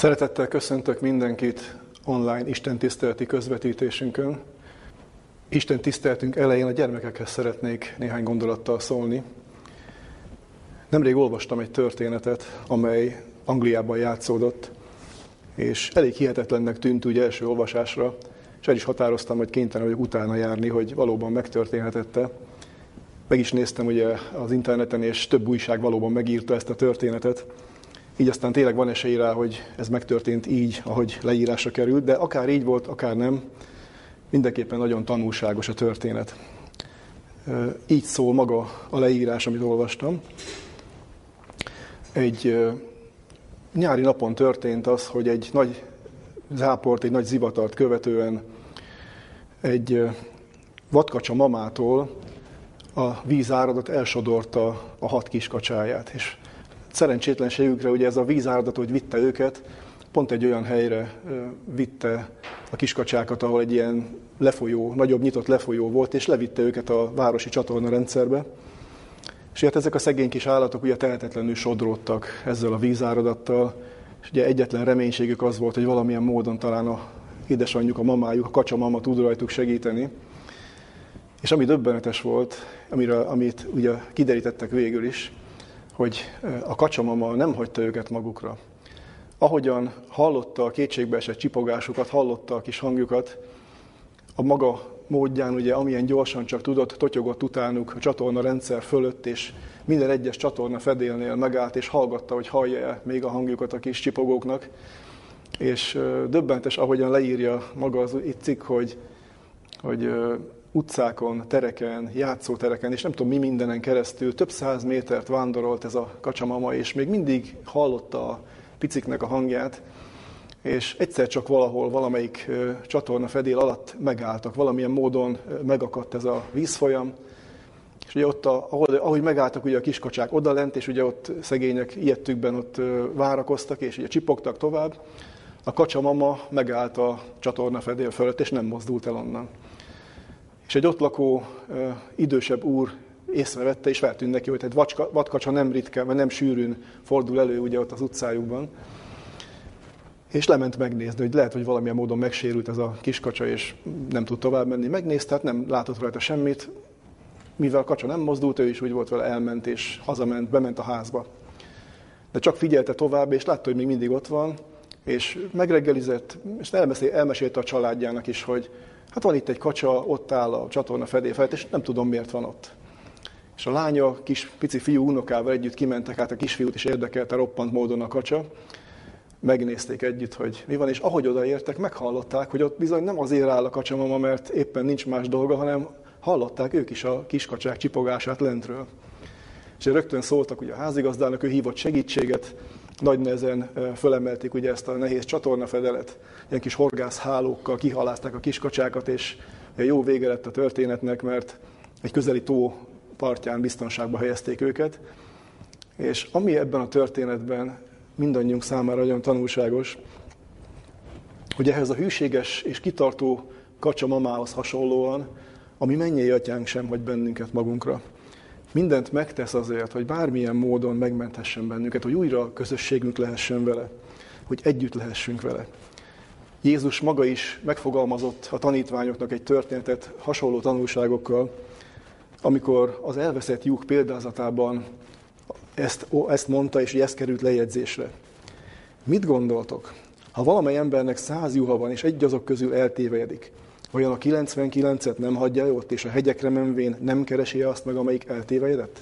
Szeretettel köszöntök mindenkit online istentiszteleti közvetítésünkön. Isten tiszteltünk elején a gyermekekhez szeretnék néhány gondolattal szólni. Nemrég olvastam egy történetet, amely Angliában játszódott, és elég hihetetlennek tűnt úgy első olvasásra, és el is határoztam, hogy kénytelen vagyok utána járni, hogy valóban megtörténhetette. Meg is néztem ugye az interneten, és több újság valóban megírta ezt a történetet. Így aztán tényleg van esély rá, hogy ez megtörtént így, ahogy leírásra került, de akár így volt, akár nem, mindenképpen nagyon tanulságos a történet. Így szól maga a leírás, amit olvastam. Egy nyári napon történt az, hogy egy nagy záport, egy nagy zivatart követően egy vadkacsa mamától a vízáradat elsodorta a 6 kiskacsáját, és szerencsétlenségükre ugye ez a vízáradat, hogy vitte őket, pont egy olyan helyre vitte a kiskacsákat, ahol egy ilyen lefolyó, nagyobb nyitott lefolyó volt, és levitte őket a városi csatornarendszerbe. És hát ezek a szegény kis állatok ugye tehetetlenül sodródtak ezzel a vízáradattal, és ugye egyetlen reménységük az volt, hogy valamilyen módon talán a édesanyjuk, a mamájuk, a kacsamama tud rajtuk segíteni. És ami döbbenetes volt, amit ugye kiderítettek végül is, hogy a kacsamama nem hagyta őket magukra. Ahogyan hallotta a kétségbeesett csipogásukat, hallotta a kis hangjukat, a maga módján, ugye, amilyen gyorsan csak tudott, totyogott utánuk a csatorna rendszer fölött, és minden egyes csatorna fedélnél megállt, és hallgatta, hogy hallja-e még a hangjukat a kis csipogóknak. És döbbenetes, ahogyan leírja maga az itt cikk, hogy utcákon, tereken, játszótereken, és nem tudom mi mindenen keresztül, több 100 métert vándorolt ez a kacsamama, és még mindig hallotta a piciknek a hangját, és egyszer csak valahol, valamelyik csatorna fedél alatt megálltak, valamilyen módon megakadt ez a vízfolyam, és ugye ott, ahogy megálltak ugye a kiskacsák odalent, és ugye ott szegények ijedtükben ott várakoztak, és ugye csipogtak tovább, a kacsamama megállt a csatorna fedél fölött, és nem mozdult el onnan. És egy ott lakó idősebb úr észrevette, és feltűnt neki, hogy egy vadkacsa nem ritkán, vagy nem sűrűn fordul elő ugye ott az utcájukban. És lement megnézni, hogy lehet, hogy valamilyen módon megsérült ez a kiskacsa, és nem tud tovább menni. Megnézte, hát nem látott rajta semmit. Mivel a kacsa nem mozdult, ő is úgy volt vele, elment és hazament, bement a házba. De csak figyelte tovább, és látta, hogy még mindig ott van, és megreggelizett, és elmesélte a családjának is, hogy hát van itt egy kacsa, ott áll a csatorna fedél felett, és nem tudom, miért van ott. És a lánya, kis pici fiú unokával együtt kimentek, hát a kisfiút is érdekelte roppant módon a kacsa. Megnézték együtt, hogy mi van, és ahogy odaértek, meghallották, hogy ott bizony nem azért áll a kacsamama, mert éppen nincs más dolga, hanem hallották ők is a kiskacsák csipogását lentről. És rögtön szóltak ugye a házigazdának, ő hívott segítséget, nagy nehezen fölemelték ugye ezt a nehéz csatornafedelet, ilyen kis horgászhálókkal kihalázták a kiskacsákat, és jó vége lett a történetnek, mert egy közeli tó partján biztonságba helyezték őket. És ami ebben a történetben mindannyiunk számára nagyon tanulságos, hogy ehhez a hűséges és kitartó kacsamamához hasonlóan, ami mennyei atyánk sem hagy bennünket magunkra. Mindent megtesz azért, hogy bármilyen módon megmenthessen bennünket, hogy újra közösségünk lehessen vele, hogy együtt lehessünk vele. Jézus maga is megfogalmazott a tanítványoknak egy történetet hasonló tanulságokkal, amikor az elveszett juh példázatában ezt mondta, és ezt került lejegyzésre. Mit gondoltok? Ha valamely embernek 100 juha van, és egy azok közül eltévedik, vajon a 99-et nem hagyja ott, és a hegyekre menvén nem keresi azt meg, amelyik eltévedett?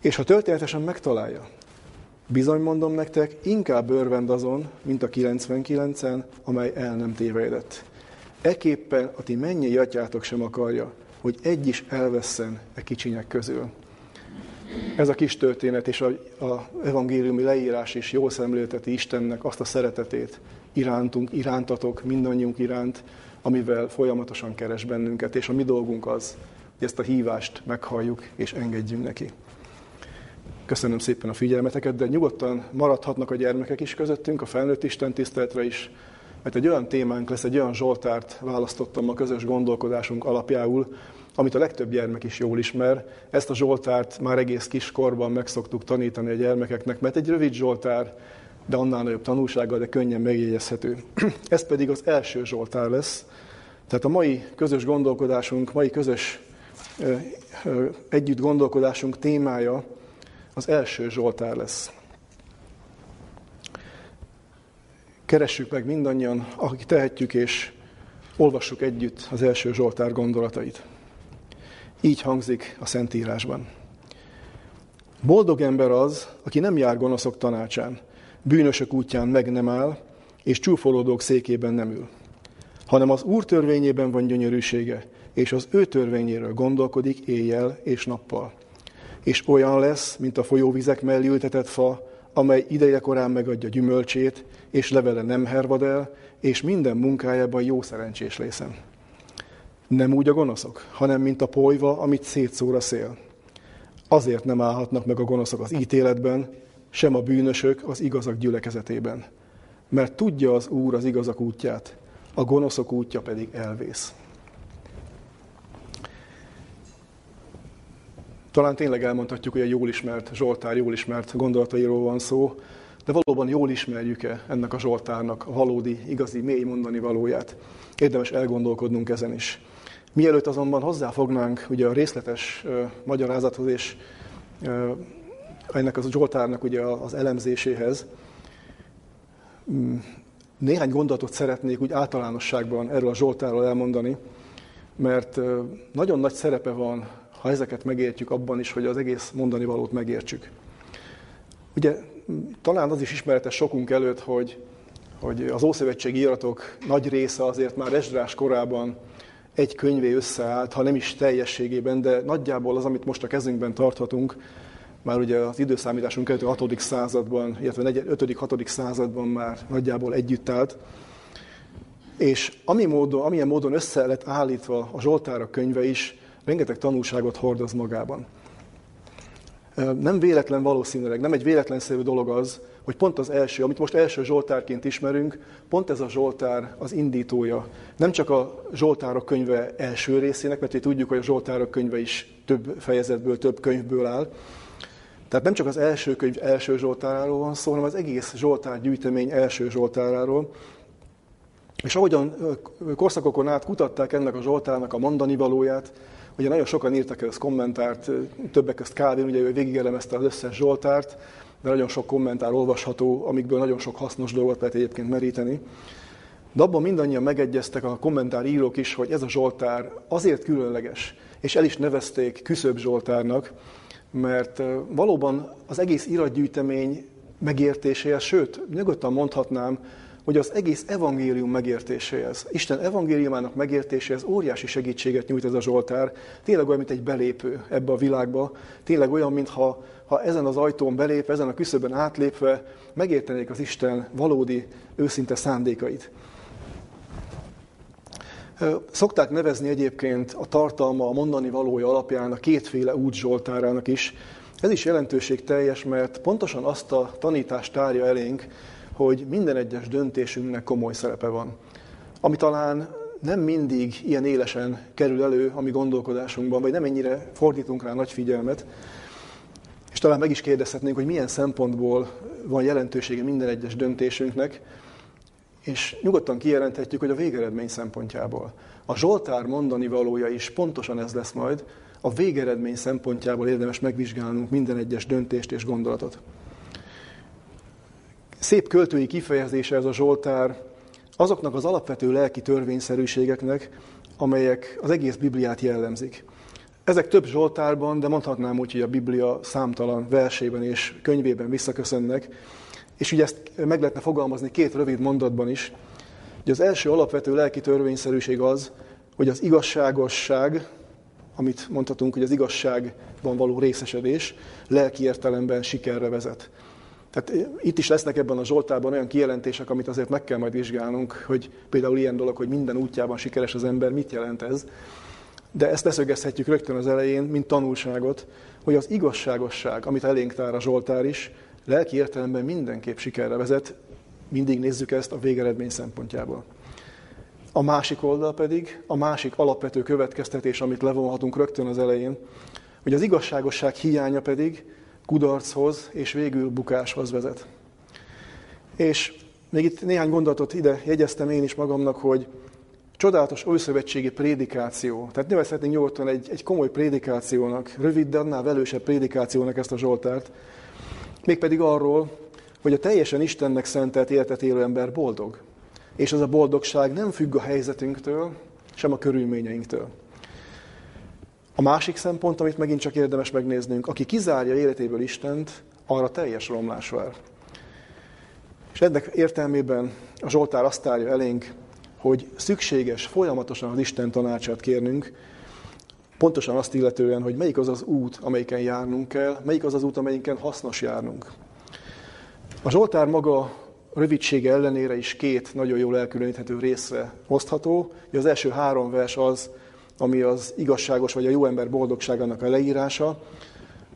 És ha történetesen megtalálja, bizony mondom nektek, inkább örvend azon, mint a 99-en, amely el nem tévedett. Eképpen a ti mennyei atyátok sem akarja, hogy egy is elvesszen e kicsinyek közül. Ez a kis történet és az evangéliumi leírás is jól szemlélteti Istennek azt a szeretetét irántunk, irántatok, mindannyiunk iránt, amivel folyamatosan keres bennünket, és a mi dolgunk az, hogy ezt a hívást meghalljuk és engedjünk neki. Köszönöm szépen a figyelmeteket, de nyugodtan maradhatnak a gyermekek is közöttünk, a felnőtt Isten tiszteletre is, mert egy olyan témánk lesz, egy olyan zsoltárt választottam a közös gondolkodásunk alapjául, amit a legtöbb gyermek is jól ismer. Ezt a zsoltárt már egész kiskorban meg szoktuk tanítani a gyermekeknek, mert egy rövid zsoltár, de annál nagyobb tanulsággal, de könnyen megjegyezhető. Ez pedig az első Zsoltár lesz. Tehát a mai közös gondolkodásunk, mai közös együtt gondolkodásunk témája az első Zsoltár lesz. Keressük meg mindannyian, akik tehetjük, és olvassuk együtt az első Zsoltár gondolatait. Így hangzik a Szentírásban. Boldog ember az, aki nem jár gonoszok tanácsán, bűnösök útján meg nem áll, és csúfolódók székében nem ül, hanem az Úr törvényében van gyönyörűsége, és az ő törvényéről gondolkodik éjjel és nappal. És olyan lesz, mint a folyóvizek mellé ültetett fa, amely ideje korán megadja gyümölcsét, és levele nem hervad el, és minden munkájában jó szerencsés lészen. Nem úgy a gonoszok, hanem mint a pojva, amit szétszór a szél. Azért nem állhatnak meg a gonoszok az ítéletben, sem a bűnösök az igazak gyülekezetében. Mert tudja az Úr az igazak útját, a gonoszok útja pedig elvész. Talán tényleg elmondhatjuk, hogy a jól ismert Zsoltár, jól ismert gondolatairól van szó, de valóban jól ismerjük-e ennek a Zsoltárnak a valódi, igazi, mély mondani valóját? Érdemes elgondolkodnunk ezen is. Mielőtt azonban hozzáfognánk ugye a részletes magyarázathoz és ennek a Zsoltárnak ugye az elemzéséhez, néhány gondolatot szeretnék úgy általánosságban erről a Zsoltárról elmondani, mert nagyon nagy szerepe van, ha ezeket megértjük abban is, hogy az egész mondani valót megértsük. Ugye talán az is ismeretes sokunk előtt, hogy az ószövetségi iratok nagy része azért már Ezrás korában egy könyvé összeállt, ha nem is teljességében, de nagyjából az, amit most a kezünkben tarthatunk, már ugye az időszámításunk előtt a 6. században, illetve 5.-6. században már nagyjából együtt állt. És amilyen módon össze lett állítva a Zsoltárok könyve is, rengeteg tanulságot hordoz magában. Nem véletlen valószínűleg, nem egy véletlenszerű dolog az, hogy pont az első, amit most első Zsoltárként ismerünk, pont ez a Zsoltár az indítója. Nem csak a Zsoltárok könyve első részének, mert tudjuk, hogy a Zsoltárok könyve is több fejezetből, több könyvből áll. Tehát nem csak az első könyv első Zsoltáráról van szó, hanem az egész Zsoltár gyűjtemény első Zsoltáráról. És ahogyan korszakokon át kutatták ennek a Zsoltárnak a mondani valóját, ugye nagyon sokan írtak el ezt kommentárt, többek közt Kálvin, ugye ő végigelemezte az összes Zsoltárt, de nagyon sok kommentár olvasható, amikből nagyon sok hasznos dolgot lehet egyébként meríteni. De abban mindannyian megegyeztek a kommentárírók is, hogy ez a Zsoltár azért különleges, és el is nevezték Küszöb Zsoltárnak, mert valóban az egész iratgyűjtemény megértéséhez, sőt, nyugodtan mondhatnám, hogy az egész evangélium megértéséhez, Isten evangéliumának megértéséhez óriási segítséget nyújt ez a Zsoltár, tényleg olyan, mint egy belépő ebbe a világba, tényleg olyan, mintha ezen az ajtón belépve, ezen a küszöbön átlépve megértenék az Isten valódi, őszinte szándékait. Szokták nevezni egyébként a tartalma, a mondani valója alapján a kétféle út Zsoltárának is. Ez is jelentőségteljes, mert pontosan azt a tanítást tárja elénk, hogy minden egyes döntésünknek komoly szerepe van. Ami talán nem mindig ilyen élesen kerül elő a mi gondolkodásunkban, vagy nem ennyire fordítunk rá nagy figyelmet, és talán meg is kérdezhetnénk, hogy milyen szempontból van jelentősége minden egyes döntésünknek, és nyugodtan kijelenthetjük, hogy a végeredmény szempontjából. A Zsoltár mondani valója is pontosan ez lesz majd, a végeredmény szempontjából érdemes megvizsgálnunk minden egyes döntést és gondolatot. Szép költői kifejezése ez a Zsoltár azoknak az alapvető lelki törvényszerűségeknek, amelyek az egész Bibliát jellemzik. Ezek több Zsoltárban, de mondhatnám úgy, hogy a Biblia számtalan versében és könyvében visszaköszönnek, és ugye ezt meg lehetne fogalmazni két rövid mondatban is. Ugye az első alapvető lelki törvényszerűség az, hogy az igazságosság, amit mondhatunk, hogy az igazságban való részesedés lelki értelemben sikerre vezet. Tehát itt is lesznek ebben a Zsoltárban olyan kijelentések, amit azért meg kell majd vizsgálnunk, hogy például ilyen dolog, hogy minden útjában sikeres az ember, mit jelent ez. De ezt leszögezhetjük rögtön az elején, mint tanulságot, hogy az igazságosság, amit elénk tár a Zsoltár is, lelki értelemben mindenképp sikerre vezet, mindig nézzük ezt a végeredmény szempontjából. A másik oldal pedig, a másik alapvető következtetés, amit levonhatunk rögtön az elején, hogy az igazságosság hiánya pedig kudarchoz és végül bukáshoz vezet. És még itt néhány gondolatot ide jegyeztem én is magamnak, hogy csodálatos ószövetségi prédikáció. Tehát nevezhetnénk nyugodtan egy komoly prédikációnak, rövid, de annál velősebb prédikációnak ezt a Zsoltárt. Mégpedig arról, hogy a teljesen Istennek szentelt életet élő ember boldog. És ez a boldogság nem függ a helyzetünktől, sem a körülményeinktől. A másik szempont, amit megint csak érdemes megnéznünk, aki kizárja életéből Istent, arra teljes romlás vár. És ennek értelmében a Zsoltár azt tárja elénk, hogy szükséges folyamatosan az Isten tanácsát kérnünk, pontosan azt illetően, hogy melyik az az út, amelyiken járnunk kell, melyik az az út, amelyiken hasznos járnunk. A Zsoltár maga rövidsége ellenére is két nagyon jól elkülöníthető részre osztható. Az első három vers az, ami az igazságos vagy a jó ember boldogságának a leírása,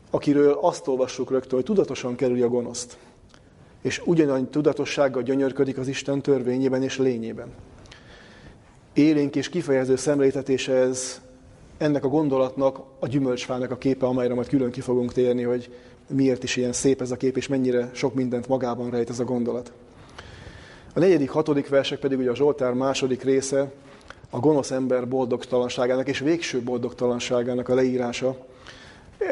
akiről azt olvassuk rögtön, hogy tudatosan kerüli a gonoszt. És ugyanannyi tudatossággal gyönyörködik az Isten törvényében és lényében. Élénk és kifejező szemléltetése ez ennek a gondolatnak, a gyümölcsfának a képe, amelyre majd külön ki fogunk térni, hogy miért is ilyen szép ez a kép, és mennyire sok mindent magában rejt ez a gondolat. A 4., 6. versek pedig ugye a Zsoltár második része, a gonosz ember boldogtalanságának és végső boldogtalanságának a leírása.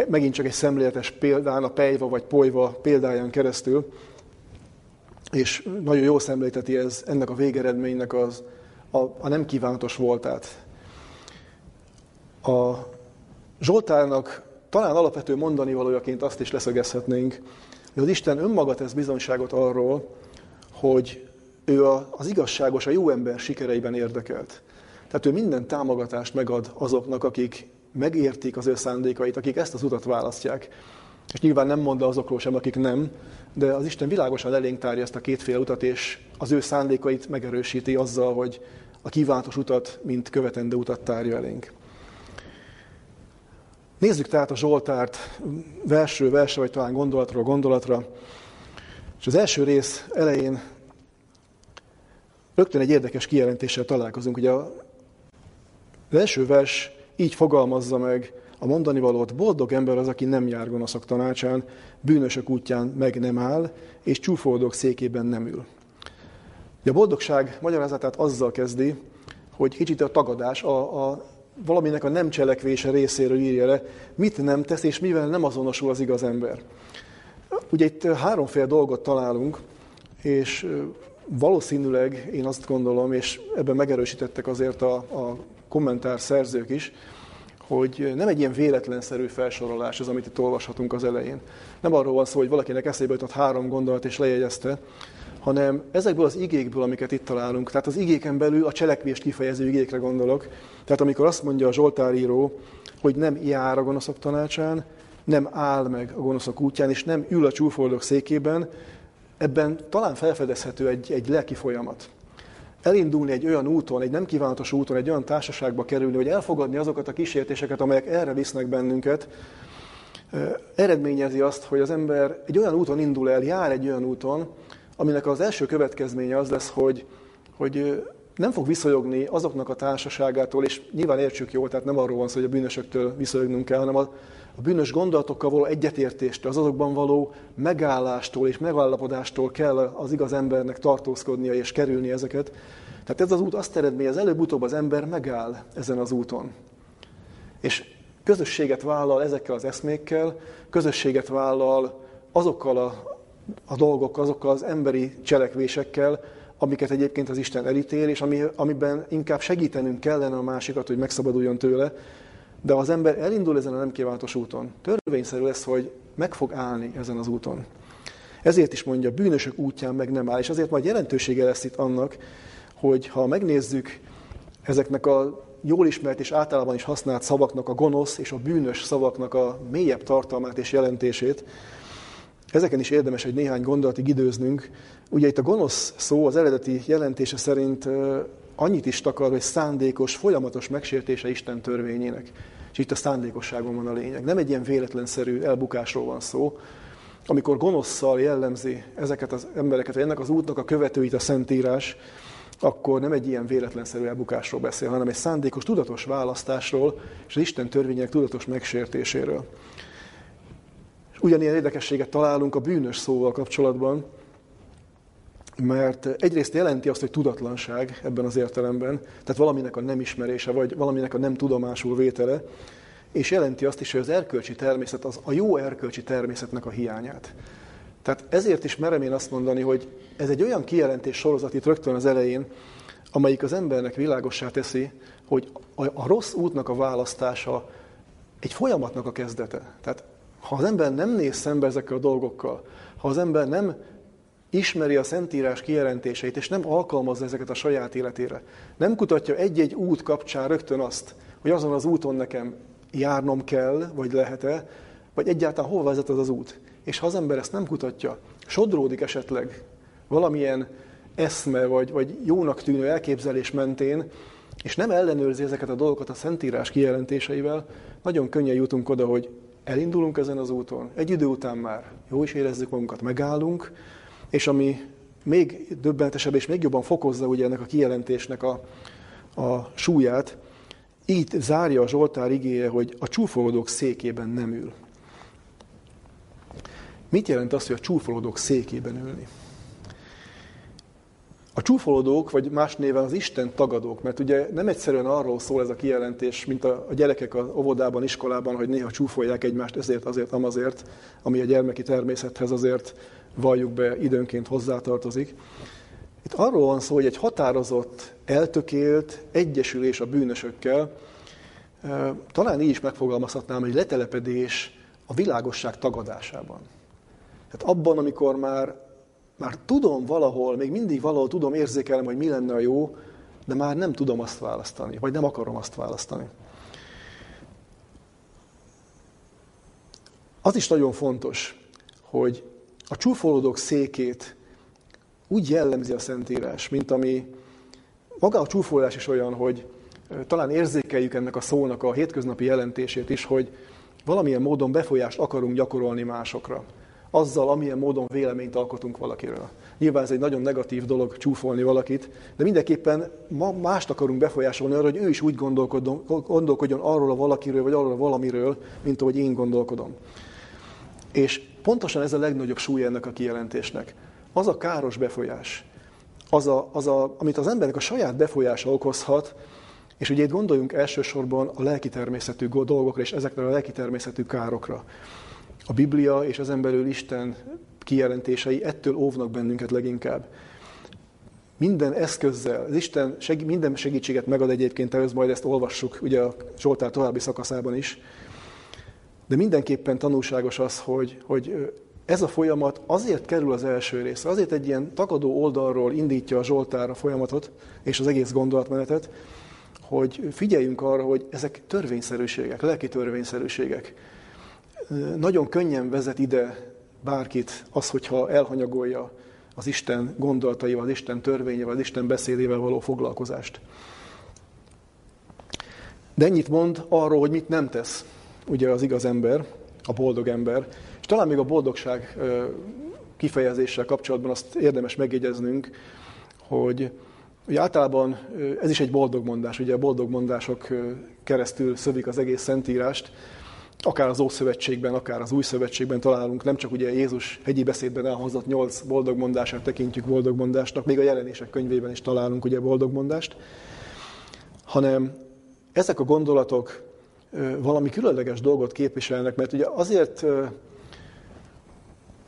Megint csak egy szemléletes példán, a pejva vagy polyva példáján keresztül, és nagyon jól szemlélteti ez ennek a végeredménynek a nem kívánatos voltát. A Zsoltárnak talán alapvető mondani valójaként azt is leszögezhetnénk, hogy az Isten önmaga tesz bizonyságot arról, hogy ő az igazságos, a jó ember sikereiben érdekelt. Tehát ő minden támogatást megad azoknak, akik megértik az ő szándékait, akik ezt az utat választják. És nyilván nem mond le azokról sem, akik nem, de az Isten világosan elénk tárja ezt a kétféle utat, és az ő szándékait megerősíti azzal, hogy a kívánatos utat, mint követendő utat tárja elénk. Nézzük tehát a Zsoltárt versről versre, vagy talán gondolatról gondolatra. És az első rész elején rögtön egy érdekes kijelentéssel találkozunk. Ugye az első vers így fogalmazza meg a mondani valót: boldog ember az, aki nem jár gonoszok tanácsán, bűnösök útján meg nem áll, és csúfoldók székében nem ül. A boldogság magyarázatát azzal kezdi, hogy kicsit a tagadás, a valaminek a nem cselekvése részéről írja le, mit nem tesz, és mivel nem azonosul az igaz ember. Ugye itt háromféle dolgot találunk, és valószínűleg én azt gondolom, és ebben megerősítettek azért a kommentár szerzők is, hogy nem egy ilyen véletlenszerű felsorolás az, amit itt olvashatunk az elején. Nem arról van szó, hogy valakinek eszébe jutott 3 gondolat és lejegyezte, hanem ezekből az igékből, amiket itt találunk, tehát az igéken belül a cselekvést kifejező igékre gondolok. Tehát amikor azt mondja a Zsoltár író, hogy nem jár a gonoszok tanácsán, nem áll meg a gonoszok útján, és nem ül a csúfoldók székében, ebben talán felfedezhető egy lelki folyamat. Elindulni egy olyan úton, egy nem kívánatos úton, egy olyan társaságba kerülni, hogy elfogadni azokat a kísértéseket, amelyek erre visznek bennünket, eredményezi azt, hogy az ember egy olyan úton indul el, jár egy olyan úton, aminek az első következménye az lesz, hogy nem fog viszonyogni azoknak a társaságától, és nyilván értsük jól, tehát nem arról van szó, hogy a bűnösöktől viszonyognunk kell, hanem a bűnös gondolatokkal való egyetértéstől, az azokban való megállástól és megállapodástól kell az igaz embernek tartózkodnia és kerülni ezeket. Tehát ez az út azt eredményez, előbb-utóbb az ember megáll ezen az úton. És közösséget vállal ezekkel az eszmékkel, közösséget vállal azokkal a dolgokkal, azokkal az emberi cselekvésekkel, amiket egyébként az Isten elítél, és amiben inkább segítenünk kellene a másikat, hogy megszabaduljon tőle. De az ember elindul ezen a nem kívánatos úton. Törvényszerű lesz, hogy meg fog állni ezen az úton. Ezért is mondja, bűnösök útján meg nem áll, és azért majd jelentősége lesz itt annak, hogy ha megnézzük ezeknek a jól ismert és általában is használt szavaknak, a gonosz és a bűnös szavaknak a mélyebb tartalmát és jelentését, ezeken is érdemes egy néhány gondolatig időznünk. Ugye itt a gonosz szó az eredeti jelentése szerint annyit is takar, hogy szándékos, folyamatos megsértése Isten törvényének. És itt a szándékosságon van a lényeg. Nem egy ilyen véletlenszerű elbukásról van szó. Amikor gonoszszal jellemzi ezeket az embereket, vagy ennek az útnak a követőit a Szentírás, akkor nem egy ilyen véletlenszerű elbukásról beszél, hanem egy szándékos, tudatos választásról és az Isten törvényének tudatos megsértéséről. Ugyanilyen érdekességet találunk a bűnös szóval kapcsolatban. mert egyrészt jelenti azt, hogy tudatlanság ebben az értelemben, tehát valaminek a nem ismerése, vagy valaminek a nem tudomásul vétele, és jelenti azt is, hogy az erkölcsi természet, az a jó erkölcsi természetnek a hiányát. Tehát ezért is merem én azt mondani, hogy ez egy olyan kijelentés sorozat itt rögtön az elején, amelyik az embernek világossá teszi, hogy a rossz útnak a választása egy folyamatnak a kezdete. Tehát ha az ember nem néz szembe ezekkel a dolgokkal, ha az ember nem ismeri a Szentírás kijelentéseit, és nem alkalmazza ezeket a saját életére, nem kutatja egy-egy út kapcsán rögtön azt, hogy azon az úton nekem járnom kell, vagy lehet-e, vagy egyáltalán hol vezet az az út. És ha az ember ezt nem kutatja, sodródik esetleg valamilyen eszme, vagy jónak tűnő elképzelés mentén, és nem ellenőrzi ezeket a dolgokat a Szentírás kijelentéseivel, nagyon könnyen jutunk oda, hogy elindulunk ezen az úton, egy idő után már jó is érezzük magunkat, megállunk, és ami még döbbenetesebb és még jobban fokozza ugye ennek a kijelentésnek a súlyát, így zárja a Zsoltár igéje, hogy a csúfolódók székében nem ül. Mit jelent az, hogy a csúfolódók székében ülni? A csúfolódók, vagy más néven az Isten tagadók, mert ugye nem egyszerűen arról szól ez a kijelentés, mint a gyerekek az óvodában, iskolában, hogy néha csúfolják egymást ezért, azért, amazért, ami a gyermeki természethez azért valljuk be időnként hozzátartozik. Itt arról van szó, hogy egy határozott, eltökélt egyesülés a bűnösökkel, talán így is megfogalmazhatnám, hogy letelepedés a világosság tagadásában. Tehát abban, amikor már tudom valahol, még mindig valahol tudom, érzékelem, hogy mi lenne a jó, de már nem tudom azt választani, vagy nem akarom azt választani. Az is nagyon fontos, hogy a csúfolódók székét úgy jellemzi a Szentírás, mint ami maga a csúfolás is olyan, hogy talán érzékeljük ennek a szónak a hétköznapi jelentését is, hogy valamilyen módon befolyást akarunk gyakorolni másokra. Azzal, amilyen módon véleményt alkotunk valakiről. Nyilván ez egy nagyon negatív dolog csúfolni valakit, de mindenképpen mást akarunk befolyásolni arra, hogy ő is úgy gondolkodjon arról a valakiről, vagy arról a valamiről, mint ahogy én gondolkodom. És pontosan ez a legnagyobb súlya ennek a kijelentésnek. Az a káros befolyás, amit az embernek a saját befolyása okozhat, és ugye itt gondoljunk elsősorban a lelki természetű dolgokra, és ezekre a lelki természetű károkra. A Biblia és ezen belül Isten kijelentései ettől óvnak bennünket leginkább. Minden eszközzel, az Isten minden segítséget megad egyébként, először majd ezt olvassuk ugye a Zsoltár további szakaszában is, de mindenképpen tanulságos az, hogy ez a folyamat azért kerül az első részre, azért egy ilyen tagadó oldalról indítja a Zsoltár a folyamatot és az egész gondolatmenetet, hogy figyeljünk arra, hogy ezek törvényszerűségek, lelki törvényszerűségek. Nagyon könnyen vezet ide bárkit az, hogyha elhanyagolja az Isten gondolataival, az Isten törvényével, az Isten beszédével való foglalkozást. De ennyit mond arról, hogy mit nem tesz ugye az igaz ember, a boldog ember. És talán még a boldogság kifejezéssel kapcsolatban azt érdemes megjegyeznünk, hogy általában ez is egy boldog mondás, ugye a boldog mondások keresztül szövik az egész Szentírást, akár az Ószövetségben, akár az Új Szövetségben találunk, nem csak ugye Jézus hegyi beszédben elhozott 8 boldogmondását tekintjük boldogmondásnak, még a Jelenések könyvében is találunk ugye boldogmondást, hanem ezek a gondolatok valami különleges dolgot képviselnek, mert ugye azért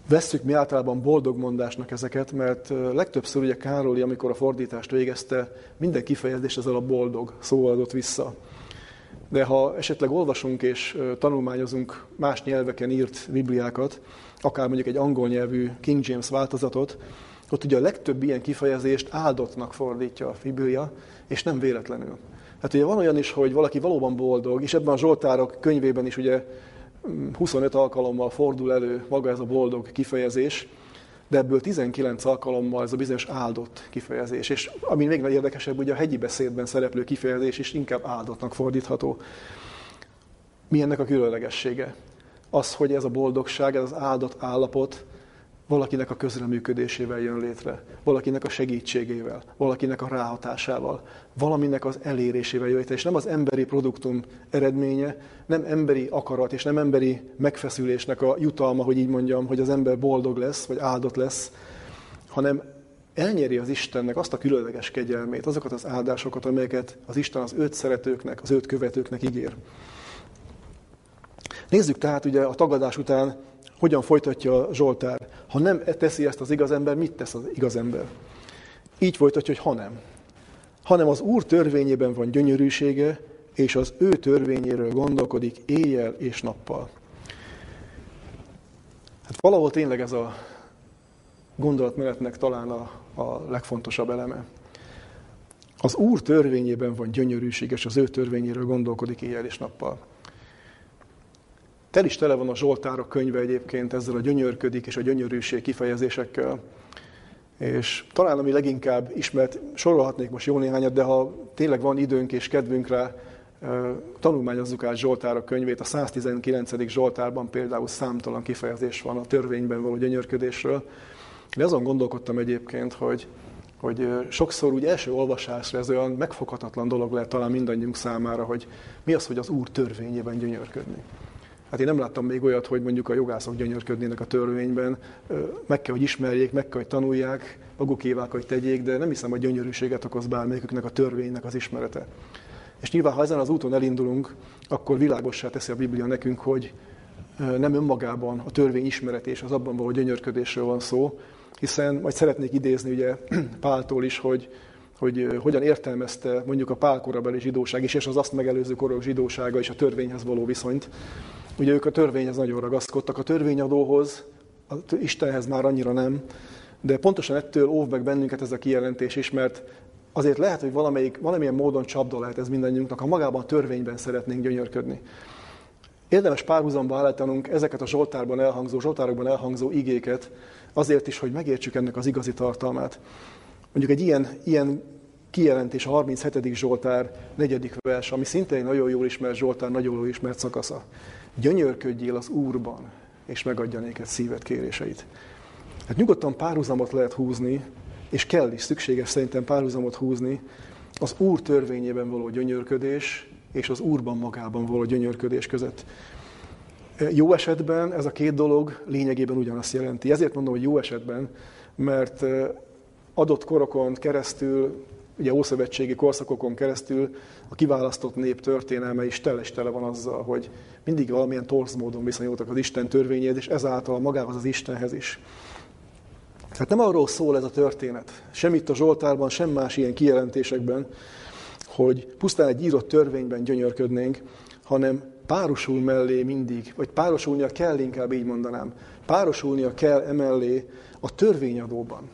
vesszük mi általában boldogmondásnak ezeket, mert legtöbbször ugye Károli, amikor a fordítást végezte, minden kifejezést ezzel a boldog szóval adott vissza. De ha esetleg olvasunk és tanulmányozunk más nyelveken írt bibliákat, akár mondjuk egy angol nyelvű King James változatot, ott ugye a legtöbb ilyen kifejezést áldottnak fordítja a Biblia, és nem véletlenül. Hát ugye van olyan is, hogy valaki valóban boldog, és ebben a Zsoltárok könyvében is ugye 25 alkalommal fordul elő maga ez a boldog kifejezés, de ebből 19 alkalommal ez a bizonyos áldott kifejezés. És ami még érdekesebb, ugye a hegyi beszédben szereplő kifejezés is inkább áldottnak fordítható. Mi ennek a különlegessége? Az, hogy ez a boldogság, ez az áldott állapot valakinek a közreműködésével jön létre, valakinek a segítségével, valakinek a ráhatásával, valaminek az elérésével jön létre, és nem az emberi produktum eredménye, nem emberi akarat, és nem emberi megfeszülésnek a jutalma, hogy így mondjam, hogy az ember boldog lesz, vagy áldott lesz, hanem elnyeri az Istennek azt a különleges kegyelmét, azokat az áldásokat, amelyeket az Isten az őt szeretőknek, az őt követőknek ígér. Nézzük tehát ugye a tagadás után, hogyan folytatja a Zsoltár. Ha nem teszi ezt az igaz ember, mit tesz az igaz ember? Így folytatja, hogy ha nem. Hanem az Úr törvényében van gyönyörűsége, és az ő törvényéről gondolkodik éjjel és nappal. Hát valahol tényleg ez a gondolatmenetnek talán a legfontosabb eleme. Az Úr törvényében van gyönyörűség, és az ő törvényéről gondolkodik éjjel és nappal. Tel is tele van a Zsoltárok könyve egyébként ezzel a gyönyörködik és a gyönyörűség kifejezésekkel. És talán ami leginkább ismert, sorolhatnék most jó néhányat, de ha tényleg van időnk és kedvünk rá, tanulmányozzuk át Zsoltárok könyvét. A 119. Zsoltárban például számtalan kifejezés van a törvényben való gyönyörködésről. De azon gondolkodtam egyébként, hogy sokszor úgy első olvasásra ez olyan megfoghatatlan dolog lehet talán mindannyiunk számára, hogy mi az, hogy az Úr törvényében gyönyörködni. Hát én nem láttam még olyat, hogy mondjuk a jogászok gyönyörködnének a törvényben, meg kell, hogy ismerjék, meg kell, hogy tanulják, magukévá kell, hogy tegyék, de nem hiszem, hogy gyönyörűséget okoz bármelyiküknek a törvénynek az ismerete. És nyilván, ha ezen az úton elindulunk, akkor világossá teszi a Biblia nekünk, hogy nem önmagában a törvény ismerete és az abban való gyönyörködésről van szó, hiszen majd szeretnék idézni ugye Páltól is, hogy hogyan értelmezte mondjuk a Pál korabeli zsidóság is, és az azt megelőző korok zsidósága is a törvényhez való viszonyt. Ugye ők a törvényhez nagyon ragaszkodtak, a törvényadóhoz, az Istenhez már annyira nem, de pontosan ettől óv meg bennünket ez a kijelentés is, mert azért lehet, hogy valamilyen módon csapda lehet ez mindannyiunknak, ha magában a törvényben szeretnénk gyönyörködni. Érdemes párhuzamba állítanunk ezeket a Zsoltárokban elhangzó igéket, azért is, hogy megértsük ennek az igazi tartalmát. Mondjuk egy ilyen kijelentés a 37. Zsoltár 4. vers, ami szintén nagyon jól ismert Zsoltár, nagyon jól ismert szakasza. Gyönyörködjél az Úrban, és megadja néked szíved kéréseit. Hát nyugodtan párhuzamot lehet húzni, és kell is, szükséges szerintem párhuzamot húzni, az Úr törvényében való gyönyörködés és az Úrban magában való gyönyörködés között. Jó esetben ez a két dolog lényegében ugyanazt jelenti. Ezért mondom, hogy jó esetben, mert adott korokon keresztül, ugye ószövetségi korszakokon keresztül a kiválasztott nép történelme is tele van azzal, hogy mindig valamilyen torz módon viszonyultak az Isten törvényéhez, és ezáltal magához az Istenhez is. Hát nem arról szól ez a történet, sem itt a Zsoltárban, sem más ilyen kijelentésekben, hogy pusztán egy írott törvényben gyönyörködnénk, hanem párosul mellé mindig, vagy párosulnia kell, inkább így mondanám, párosulnia kell emellé a törvényadóban,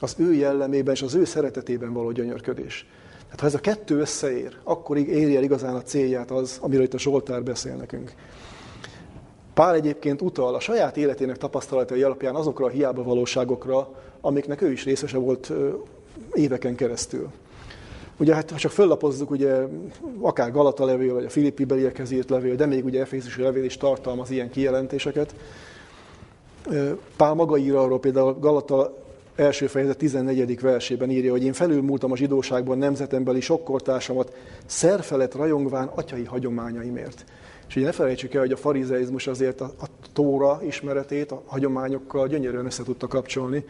az ő jellemében és az ő szeretetében való gyönyörködés. Hát ha ez a kettő összeér, akkor éri el igazán a célját az, amiről itt a Zsoltár beszél nekünk. Pál egyébként utal a saját életének tapasztalatai alapján azokra a hiábavalóságokra, amiknek ő is részese volt éveken keresztül. Ugye hát ha csak föllapozzuk, ugye akár Galata levél, vagy a Filippi beliekhez írt levél, de még ugye Efézusi levél is tartalmaz ilyen kijelentéseket. Pál maga ír arról, például Galata első fejezet 14. versében írja, hogy én felülmúltam a zsidóságban nemzetembeli sokkortársamat, szerfelet rajongván atyai hagyományaimért. És ugye ne felejtsük el, hogy a farizeizmus azért a Tóra ismeretét a hagyományokkal gyönyörűen össze tudta kapcsolni.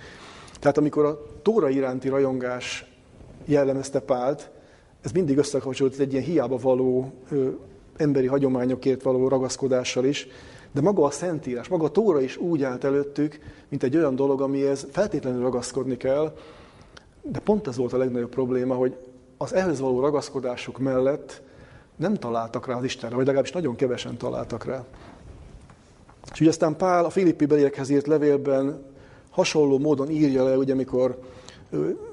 Tehát amikor a Tóra iránti rajongás jellemezte Pált, ez mindig összekapcsolódott egy ilyen hiába való emberi hagyományokért való ragaszkodással is, de maga a Szentírás, maga a Tóra is úgy állt előttük, mint egy olyan dolog, amihez feltétlenül ragaszkodni kell, de pont ez volt a legnagyobb probléma, hogy az ehhez való ragaszkodásuk mellett nem találtak rá az Istenre, vagy legalábbis nagyon kevesen találtak rá. És ugye aztán Pál a Filippi beliekhez írt levélben hasonló módon írja le, ugye amikor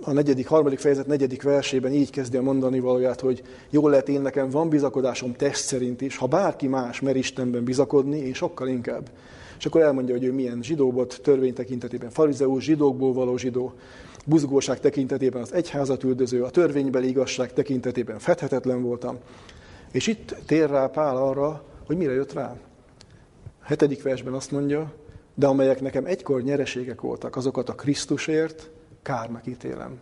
a 3. fejezet 4. versében így kezdi a mondani valóját, hogy jól lehet én nekem van bizakodásom test szerint is, ha bárki más mer Istenben bizakodni, én sokkal inkább. És akkor elmondja, hogy ő milyen zsidó volt törvény tekintetében, farizeus, zsidókból való zsidó, buzgóság tekintetében az egyházat üldöző, a törvénybeli igazság tekintetében fedhetetlen voltam. És itt tér rá Pál arra, hogy mire jött rá. A 7. versben azt mondja, de amelyek nekem egykor nyereségek voltak, azokat a Krisztusért kárnak ítélem.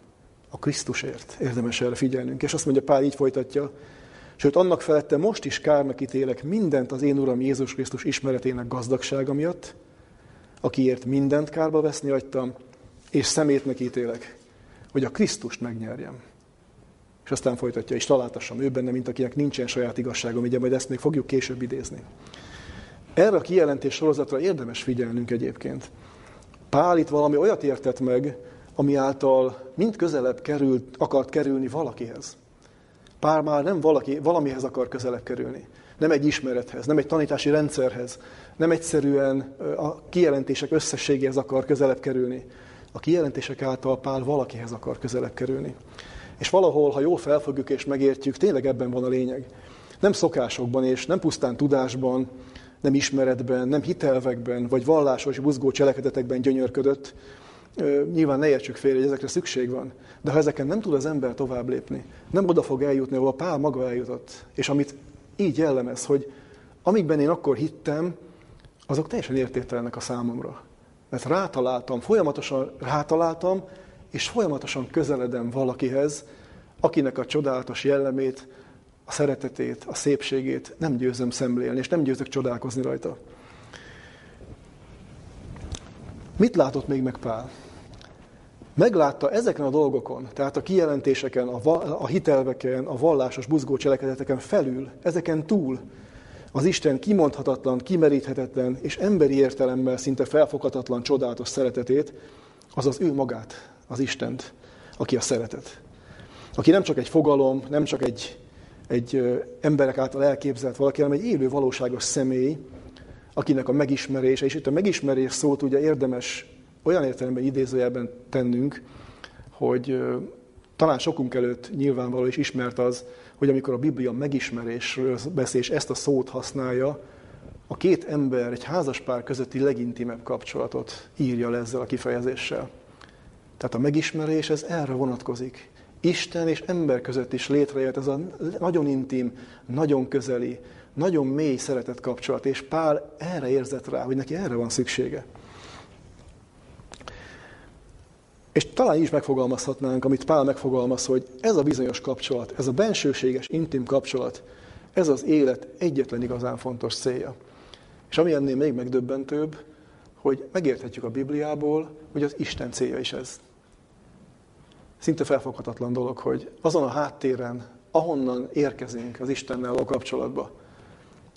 A Krisztusért érdemes erre figyelnünk. És azt mondja, Pál így folytatja, sőt, annak felette most is kárnak ítélek mindent az én Uram Jézus Krisztus ismeretének gazdagsága miatt, akiért mindent kárba veszni hagytam, és szemétnek ítélek, hogy a Krisztust megnyerjem. És aztán folytatja, és találtassam ő benne, mint akinek nincsen saját igazságom, ugye majd ezt még fogjuk később idézni. Erre a kijelentés sorozatra érdemes figyelnünk egyébként. Pál itt valami olyat értett meg, ami által mind közelebb akart kerülni valakihez. Pár már nem valamihez akar közelebb kerülni. Nem egy ismerethez, nem egy tanítási rendszerhez, nem egyszerűen a kijelentések összességéhez akar közelebb kerülni. A kijelentések által Pál valakihez akar közelebb kerülni. És valahol, ha jól felfogjuk és megértjük, tényleg ebben van a lényeg. Nem szokásokban és nem pusztán tudásban, nem ismeretben, nem hitelvekben, vagy vallásos buzgó cselekedetekben gyönyörködött. Nyilván ne értsük félre, hogy ezekre szükség van. De ha ezeken nem tud az ember tovább lépni, nem oda fog eljutni, ahol a Pál maga eljutott. És amit így jellemez, hogy amikben én akkor hittem, azok teljesen értételenek a számomra. Mert rátaláltam, folyamatosan rátaláltam, és folyamatosan közeledem valakihez, akinek a csodálatos jellemét, a szeretetét, a szépségét nem győzöm szemlélni, és nem győzök csodálkozni rajta. Mit látott még meg Pál? Meglátta ezeken a dolgokon, tehát a kijelentéseken, a hitelveken, a vallásos buzgó cselekedeteken felül, ezeken túl az Isten kimondhatatlan, kimeríthetetlen és emberi értelemmel szinte felfoghatatlan csodálatos szeretetét, azaz ő magát, az Istent, aki a szeretet. Aki nem csak egy fogalom, nem csak egy emberek által elképzelt valaki, hanem egy élő valóságos személy, akinek a megismerése, és itt a megismerés szót ugye érdemes olyan értelemben idézőjelben tennünk, hogy talán sokunk előtt nyilvánvaló és ismert az, hogy amikor a Biblia megismerésről beszél, és ezt a szót használja, a két ember, egy házaspár közötti legintimebb kapcsolatot írja le ezzel a kifejezéssel. Tehát a megismerés, ez erre vonatkozik. Isten és ember között is létrejött ez a nagyon intim, nagyon közeli, nagyon mély szeretet kapcsolat, és Pál erre érzett rá, hogy neki erre van szüksége. És talán így is megfogalmazhatnánk, amit Pál megfogalmaz, hogy ez a bizonyos kapcsolat, ez a bensőséges, intim kapcsolat, ez az élet egyetlen igazán fontos célja. És ami ennél még megdöbbentőbb, hogy megérthetjük a Bibliából, hogy az Isten célja is ez. Szinte felfoghatatlan dolog, hogy azon a háttéren, ahonnan érkezünk az Istennel a kapcsolatba,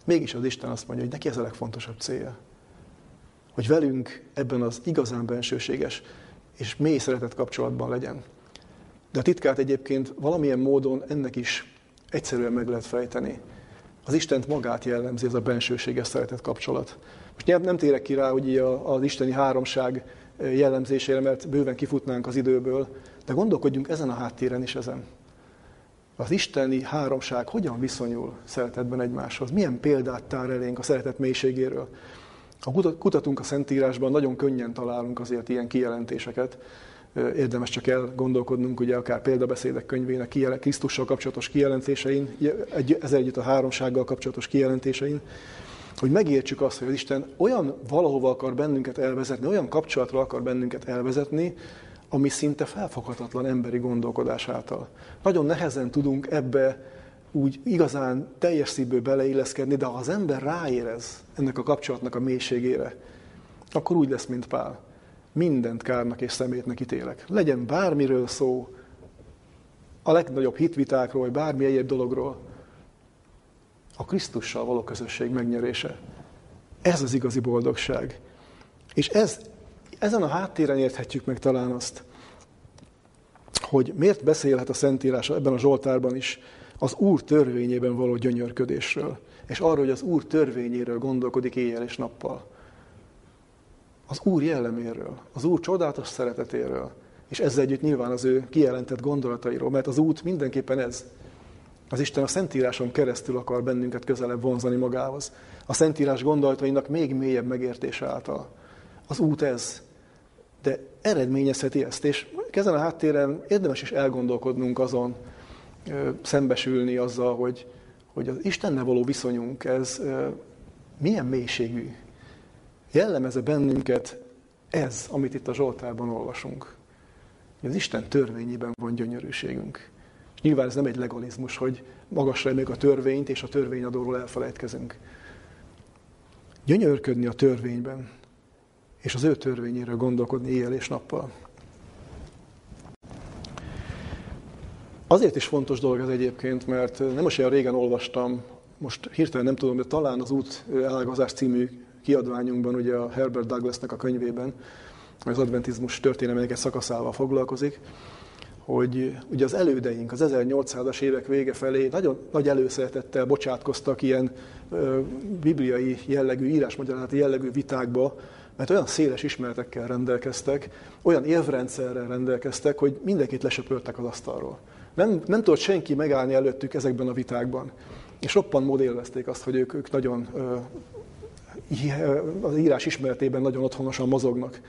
mégis az Isten azt mondja, hogy neki ez a legfontosabb célja. Hogy velünk ebben az igazán bensőséges és mély szeretet kapcsolatban legyen. De a titkát egyébként valamilyen módon ennek is egyszerűen meg lehet fejteni. Az Istent magát jellemzi ez a bensőséges szeretet kapcsolat. Most nem térek ki rá ugye az isteni háromság jellemzésére, mert bőven kifutnánk az időből, de gondolkodjunk ezen a háttéren is ezen. Az isteni háromság hogyan viszonyul szeretetben egymáshoz? Milyen példát tár elénk a szeretet mélységéről? Ha kutatunk a Szentírásban, nagyon könnyen találunk azért ilyen kijelentéseket. Érdemes csak elgondolkodnunk, ugye akár példabeszédek könyvének Krisztussal kapcsolatos kijelentésein, ezzel együtt a háromsággal kapcsolatos kijelentésein, hogy megértsük azt, hogy az Isten olyan valahova akar bennünket elvezetni, olyan kapcsolatra akar bennünket elvezetni, ami szinte felfoghatatlan emberi gondolkodás által. Nagyon nehezen tudunk ebbe úgy igazán teljes szívből beleilleszkedni, de ha az ember ráérez ennek a kapcsolatnak a mélységére, akkor úgy lesz, mint Pál. Mindent kárnak és szemétnek ítélek. Legyen bármiről szó, a legnagyobb hitvitákról, vagy bármi egyéb dologról, a Krisztussal való közösség megnyerése. Ez az igazi boldogság. És ezen a háttéren érthetjük meg talán azt, hogy miért beszélhet a Szentírás ebben a Zsoltárban is az Úr törvényében való gyönyörködésről, és arról, hogy az Úr törvényéről gondolkodik éjjel és nappal. Az Úr jelleméről, az Úr csodálatos szeretetéről, és ezzel együtt nyilván az ő kijelentett gondolatairól, mert az út mindenképpen ez. Az Isten a Szentíráson keresztül akar bennünket közelebb vonzani magához. A Szentírás gondolatainak még mélyebb megértése által. Az út ez, de eredményezheti ezt, és ezen a háttéren érdemes is elgondolkodnunk azon, szembesülni azzal, hogy az Istennel való viszonyunk, ez milyen mélységű. Jellemez bennünket ez, amit itt a Zsoltárban olvasunk. Az Isten törvényében van gyönyörűségünk. És nyilván ez nem egy legalizmus, hogy magasra emeljük a törvényt, és a törvényadóról elfelejtkezünk. Gyönyörködni a törvényben, és az ő törvényéről gondolkodni éjjel és nappal. Azért is fontos dolog ez egyébként, mert nem most olyan régen olvastam, most hirtelen nem tudom, de talán az Út elágazás című kiadványunkban, ugye a Herbert Douglasnak a könyvében, az adventizmus történelmének egy szakaszával foglalkozik, hogy ugye az elődeink az 1800-as évek vége felé nagyon nagy előszeretettel bocsátkoztak ilyen bibliai jellegű, írásmagyarázati jellegű vitákba, mert olyan széles ismeretekkel rendelkeztek, olyan érvrendszerrel rendelkeztek, hogy mindenkit lesöpörtek az asztalról. Nem tudott senki megállni előttük ezekben a vitákban. És roppant élvezték azt, hogy ők nagyon az írás ismeretében nagyon otthonosan mozognak.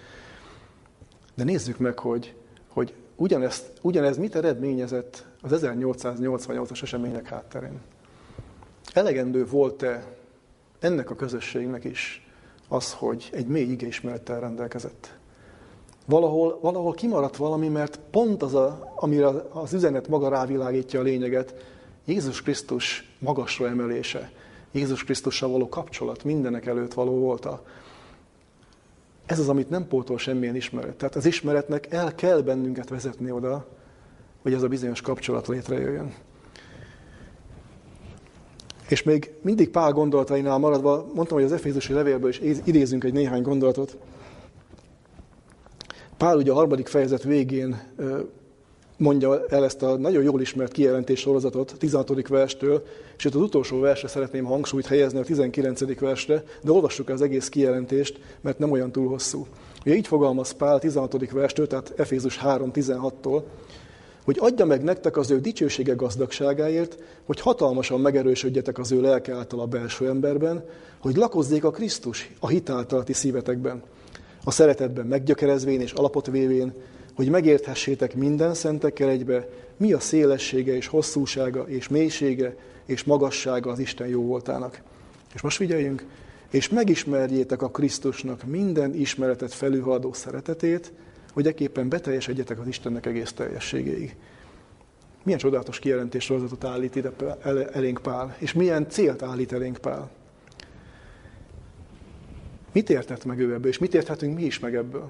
De nézzük meg, hogy ugyanez mit eredményezett az 1888-as események hátterén. Elegendő volt-e ennek a közösségnek is az, hogy egy mély igeismerettel rendelkezett? Valahol kimaradt valami, mert pont az, amire az üzenet maga rávilágítja a lényeget, Jézus Krisztus magasra emelése, Jézus Krisztussal való kapcsolat mindenek előtt való volt. Ez az, amit nem pótol semmilyen ismeret. Tehát az ismeretnek el kell bennünket vezetni oda, hogy ez a bizonyos kapcsolat létrejöjjön. És még mindig Pál gondolatainál maradva, mondtam, hogy az Efézusi levélből is idézünk egy néhány gondolatot. Pál ugye a 3. fejezet végén mondja el ezt a nagyon jól ismert kijelentés sorozatot 16. verstől, és itt az utolsó versre szeretném hangsúlyt helyezni, a 19. versre, de olvassuk el az egész kijelentést, mert nem olyan túl hosszú. Ugye így fogalmaz Pál 16. verstől, tehát Efézus 3.16-tól, hogy adja meg nektek az ő dicsősége gazdagságáért, hogy hatalmasan megerősödjetek az ő lelke által a belső emberben, hogy lakozzék a Krisztus a hit által ti szívetekben, a szeretetben meggyökerezvén és alapot vévén, hogy megérthessétek minden szentekkel egybe, mi a szélessége és hosszúsága és mélysége és magassága az Isten jó voltának. És most figyeljünk, és megismerjétek a Krisztusnak minden ismeretet felülhaladó szeretetét, hogy ekképpen beteljesedjetek az Istennek egész teljességéig. Milyen csodálatos kijelentésorozatot állít ide elénk Pál, és milyen célt állít elénk Pál. Mit értett meg ő ebből, és mit érthetünk mi is meg ebből?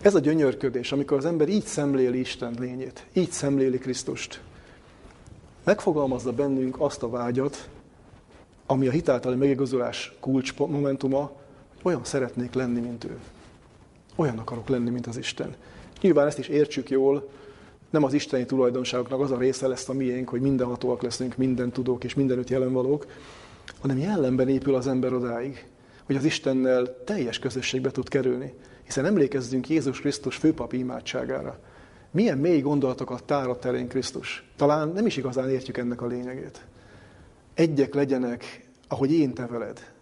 Ez a gyönyörködés, amikor az ember így szemléli Isten lényét, így szemléli Krisztust, megfogalmazza bennünk azt a vágyat, ami a hit általi megigazulás kulcsmomentuma, hogy olyan szeretnék lenni, mint ő. Olyan akarok lenni, mint az Isten. Nyilván ezt is értsük jól, nem az isteni tulajdonságoknak az a része lesz a miénk, hogy mindenhatóak leszünk, minden tudók és mindenütt jelenvalók, hanem jellemben épül az ember odáig, hogy az Istennel teljes közösségbe tud kerülni. Hiszen emlékezzünk Jézus Krisztus főpapi imádságára. Milyen mély gondolatokat táradt elénk Krisztus. Talán nem is igazán értjük ennek a lényegét. Egyek legyenek, ahogy én te veled.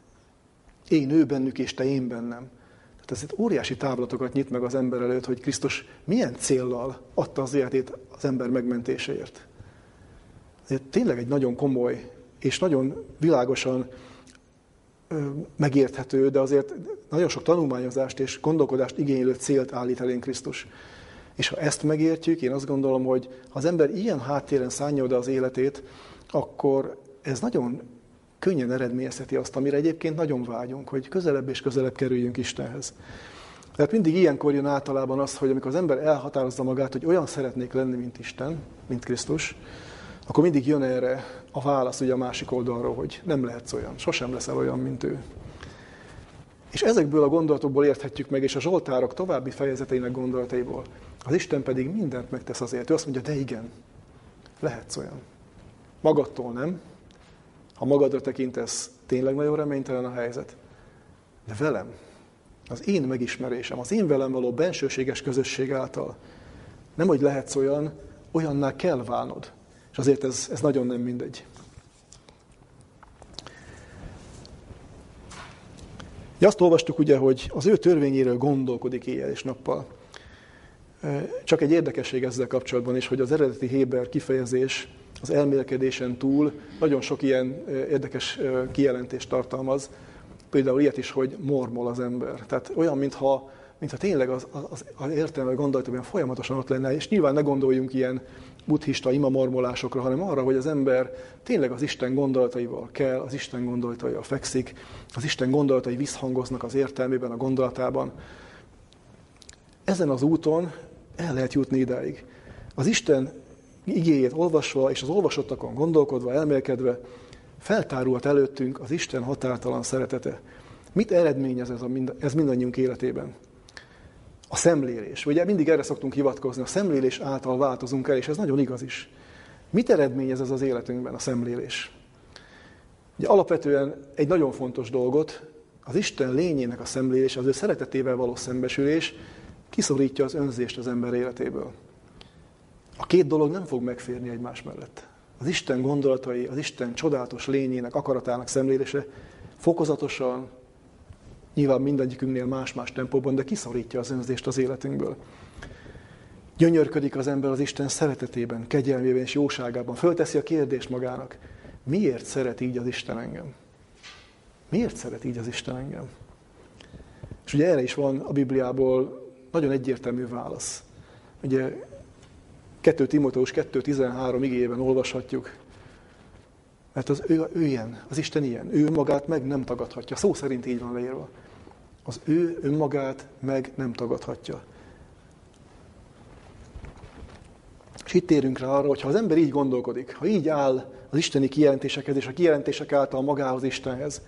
Én ő bennük, és te én bennem. Tehát ez itt óriási táblatokat nyit meg az ember előtt, hogy Krisztus milyen céllal adta az életét az ember megmentéséért. Ez tényleg egy nagyon komoly és nagyon világosan megérthető, de azért nagyon sok tanulmányozást és gondolkodást igénylő célt állít elénk Krisztus. És ha ezt megértjük, én azt gondolom, hogy ha az ember ilyen háttéren szánja oda az életét, akkor ez nagyon könnyen eredményezheti azt, amire egyébként nagyon vágyunk, hogy közelebb és közelebb kerüljünk Istenhez. Tehát mindig ilyenkor jön általában az, hogy amikor az ember elhatározza magát, hogy olyan szeretnék lenni, mint Isten, mint Krisztus, akkor mindig jön erre a válasz ugye a másik oldalról, hogy nem lehetsz olyan, sosem leszel olyan, mint ő. És ezekből a gondolatokból érthetjük meg, és a Zsoltárok további fejezeteinek gondolataiból. Az Isten pedig mindent megtesz azért. Ő azt mondja, de igen, lehetsz olyan. Magadtól nem. Ha magadra tekintesz, tényleg nagyon reménytelen a helyzet. De velem, az én megismerésem, az én velem való bensőséges közösség által nem, hogy lehetsz olyan, olyanná kell válnod. És azért ez nagyon nem mindegy. Ja, azt olvastuk ugye, hogy az ő törvényéről gondolkodik éjjel és nappal. Csak egy érdekesség ezzel kapcsolatban is, hogy az eredeti héber kifejezés az elmélkedésen túl nagyon sok ilyen érdekes kijelentést tartalmaz. Például ilyet is, hogy mormol az ember. Tehát olyan, mintha tényleg az értelme gondolatában folyamatosan ott lenne, és nyilván ne gondoljunk ilyen buddhista imamormolásokra, hanem arra, hogy az ember tényleg az Isten gondolataival kell, az Isten gondolataival fekszik, az Isten gondolatai visszhangoznak az értelmében, a gondolatában. Ezen az úton el lehet jutni idáig. Az Isten igéjét olvasva és az olvasottakon gondolkodva, elmélkedve feltárult előttünk az Isten határtalan szeretete. Mit eredményez ez mindannyiunk életében? A szemlélés. Ugye mindig erre szoktunk hivatkozni, a szemlélés által változunk el, és ez nagyon igaz is. Mit eredményez ez az életünkben, a szemlélés? Ugye alapvetően egy nagyon fontos dolgot, az Isten lényének a szemlélés, az ő szeretetével való szembesülés kiszorítja az önzést az ember életéből. A két dolog nem fog megférni egymás mellett. Az Isten gondolatai, az Isten csodálatos lényének, akaratának szemlélése fokozatosan, nyilván mindegyikünknél más-más tempóban, de kiszorítja az önzést az életünkből. Gyönyörködik az ember az Isten szeretetében, kegyelmében és jóságában. Fölteszi a kérdést magának, miért szeret így az Isten engem? Miért szeret így az Isten engem? És ugye erre is van a Bibliából nagyon egyértelmű válasz. Ugye 2 Timóteus 2:13 igében olvashatjuk, mert ő ilyen, az Isten ilyen, ő magát meg nem tagadhatja. Szó szerint így van leírva. Az ő önmagát meg nem tagadhatja. És itt térünk rá arra, hogy ha az ember így gondolkodik, ha így áll az isteni kijelentésekhez és a kijelentések által magához Istenhez,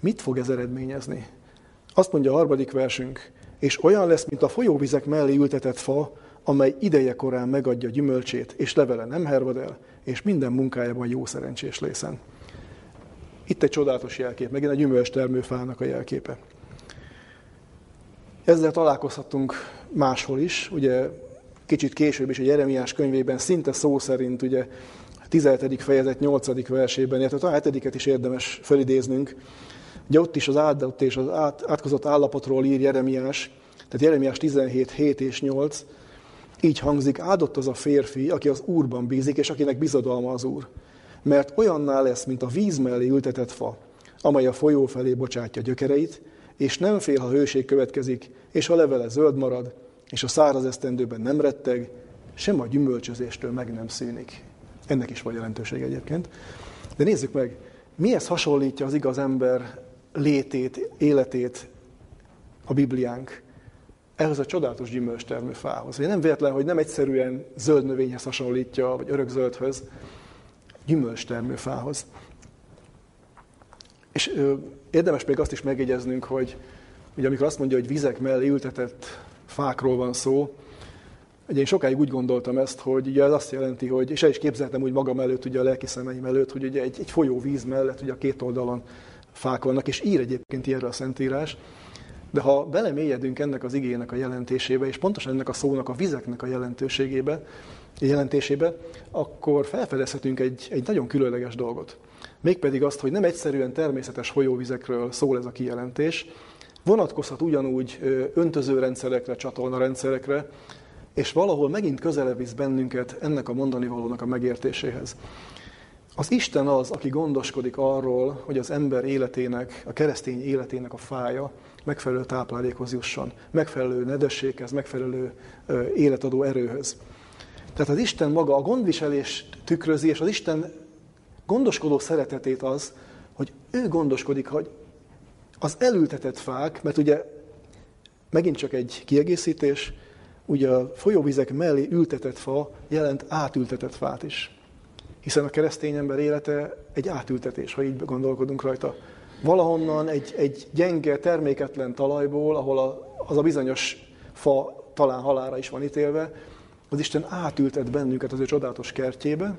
mit fog ez eredményezni? Azt mondja a 3. versünk, és olyan lesz, mint a folyóvizek mellé ültetett fa, amely ideje korán megadja gyümölcsét, és levele nem hervad el, és minden munkájában jó szerencsés lészen. Itt egy csodálatos jelkép, megint a gyümölcs termőfának a jelképe. Ezzel találkozhatunk máshol is, ugye kicsit később is a Jeremiás könyvében, szinte szó szerint ugye 17. fejezet 8. versében, illetve a 7-et is érdemes felidéznünk. Ugye ott is az áldott és az átkozott állapotról ír Jeremiás, tehát Jeremiás 17:7 és 8, így hangzik, áldott az a férfi, aki az Úrban bízik, és akinek bizodalma az Úr. Mert olyanná lesz, mint a víz mellé ültetett fa, amely a folyó felé bocsátja gyökereit, és nem fél, ha hőség következik, és a levele zöld marad, és a száraz esztendőben nem retteg, sem a gyümölcsözéstől meg nem szűnik. Ennek is van jelentőség egyébként. De nézzük meg, mihez hasonlítja az igaz ember létét, életét a Bibliánk? Ehhez a csodálatos gyümölcstermő fához. Nem véletlen, hogy nem egyszerűen zöld növényhez hasonlítja, vagy örök zöldhöz, gyümölcstermő fához. És érdemes még azt is megjegyeznünk, hogy ugye, amikor azt mondja, hogy vizek mellé ültetett fákról van szó, ugye én sokáig úgy gondoltam ezt, hogy ugye ez azt jelenti, hogy, és el is képzeltem úgy magam előtt, ugye a lelki szemeim előtt, hogy ugye egy folyó víz mellett ugye a két oldalon fák vannak, és ír egyébként ilyenre a Szentírás. De ha belemélyedünk ennek az igének a jelentésébe, és pontosan ennek a szónak, a vizeknek a jelentésébe, akkor felfedezhetünk egy nagyon különleges dolgot. Mégpedig azt, hogy nem egyszerűen természetes folyóvizekről szól ez a kijelentés, vonatkozhat ugyanúgy öntözőrendszerekre, csatornarendszerekre, és valahol megint közelebb visz bennünket ennek a mondani valónak a megértéséhez. Az Isten az, aki gondoskodik arról, hogy az ember életének, a keresztény életének a fája megfelelő táplálékhoz jusson, megfelelő nedességhez, megfelelő életadó erőhöz. Tehát az Isten maga a gondviselést tükrözi, és az Isten gondoskodó szeretetét az, hogy ő gondoskodik, hogy az elültetett fák, mert ugye megint csak egy kiegészítés, ugye a folyóvizek mellé ültetett fa jelent átültetett fát is. Hiszen a keresztény ember élete egy átültetés, ha így gondolkodunk rajta. Valahonnan egy gyenge, terméketlen talajból, ahol az a bizonyos fa talán halálra is van ítélve, az Isten átültet bennünket az ő csodálatos kertjébe,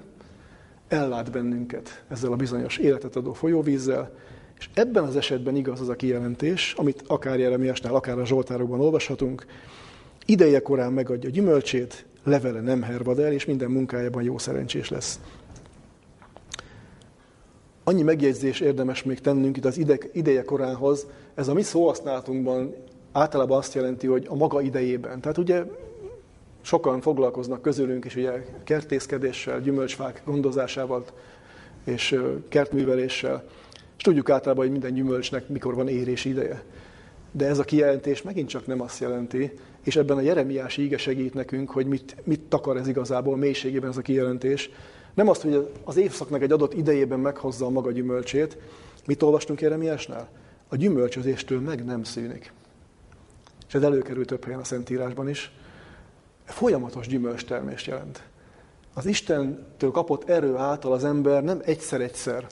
ellát bennünket ezzel a bizonyos életet adó folyóvízzel, és ebben az esetben igaz az a kijelentés, amit akár Jeremiásnál, akár a Zsoltárokban olvashatunk, ideje korán megadja gyümölcsét, levele nem hervad el, és minden munkájában jó szerencsés lesz. Annyi megjegyzés érdemes még tennünk itt az ideje koránhoz. Ez a mi szóhasználatunkban általában azt jelenti, hogy a maga idejében. Tehát ugye sokan foglalkoznak közülünk is ugye kertészkedéssel, gyümölcsfák gondozásával és kertműveléssel. És tudjuk általában, hogy minden gyümölcsnek mikor van érési ideje. De ez a kijelentés megint csak nem azt jelenti, és ebben a Jeremiási ige segít nekünk, hogy mit takar ez igazából mélységében ez a kijelentés. Nem azt, hogy az évszaknak egy adott idejében meghozza a maga gyümölcsét. Mit olvastunk Jeremiásnál? A gyümölcsözéstől meg nem szűnik. És ez előkerül több helyen a Szentírásban is. folyamatos gyümölcstermést jelent. Az Istentől kapott erő által az ember nem egyszer-egyszer,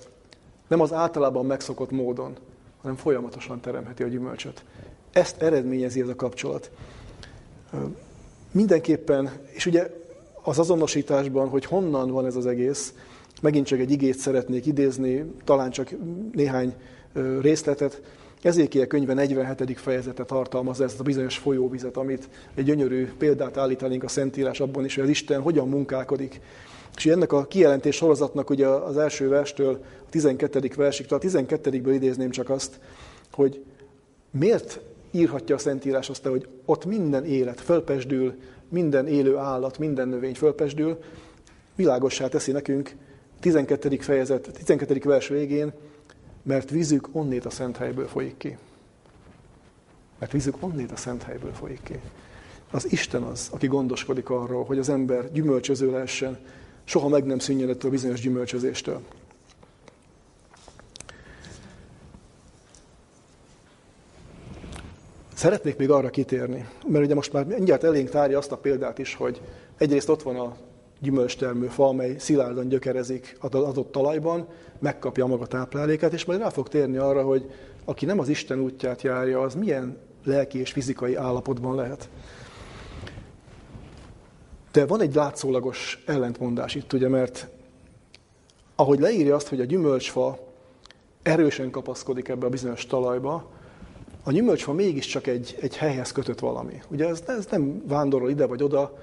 nem az általában megszokott módon, hanem folyamatosan teremheti a gyümölcsöt. Ezt eredményezi ez a kapcsolat. Mindenképpen, és ugye az azonosításban, hogy honnan van ez az egész, megint csak egy igét szeretnék idézni, talán csak néhány részletet. Ezékiel könyve 47. fejezete tartalmaz ezt a bizonyos folyóvizet, amit egy gyönyörű példát állítanénk a Szentírás abban is, hogy az Isten hogyan munkálkodik. És ennek a kijelentés sorozatnak ugye az első verstől a 12. versig, tehát a 12-ből idézném csak azt, hogy miért írhatja a Szentírás azt, hogy ott minden élet fölpesdül, minden élő állat, minden növény fölpesdül, világossá teszi nekünk 12. fejezet, 12. vers végén, mert vízük onnét a szent helyből folyik ki. Mert vízük onnét a szent helyből folyik ki. Az Isten az, aki gondoskodik arról, hogy az ember gyümölcsöző lehessen, soha meg nem szűnjen ettől a bizonyos gyümölcsözéstől. Szeretnék még arra kitérni, mert ugye most már mindjárt elénk tárja azt a példát is, hogy egyrészt ott van a gyümölcstermő fa, amely szilárdan gyökerezik az adott talajban, megkapja maga táplálékát, és majd rá fog térni arra, hogy aki nem az Isten útját járja, az milyen lelki és fizikai állapotban lehet. De van egy látszólagos ellentmondás itt, ugye, mert ahogy leírja azt, hogy a gyümölcsfa erősen kapaszkodik ebbe a bizonyos talajba, a gyümölcsfa mégiscsak egy helyhez kötött valami. Ugye ez nem vándorol ide vagy oda,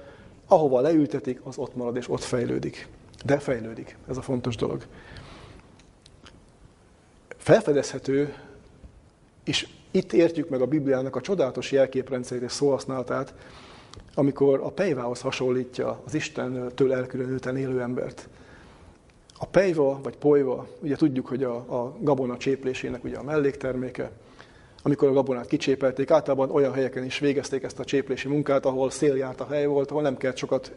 ahova leültetik, az ott marad és ott fejlődik. De fejlődik, ez a fontos dolog. Felfedezhető, és itt értjük meg a Bibliának a csodálatos jelképrendszerét és szóhasználatát, amikor a pejvához hasonlítja az Istentől elkülönülten élő embert. A pejva vagy polyva, ugye tudjuk, hogy a gabona cséplésének ugye a mellékterméke, amikor a gabonát kicsépelték, általában olyan helyeken is végezték ezt a cséplési munkát, ahol széljárt a hely volt, ahol nem kellett sokat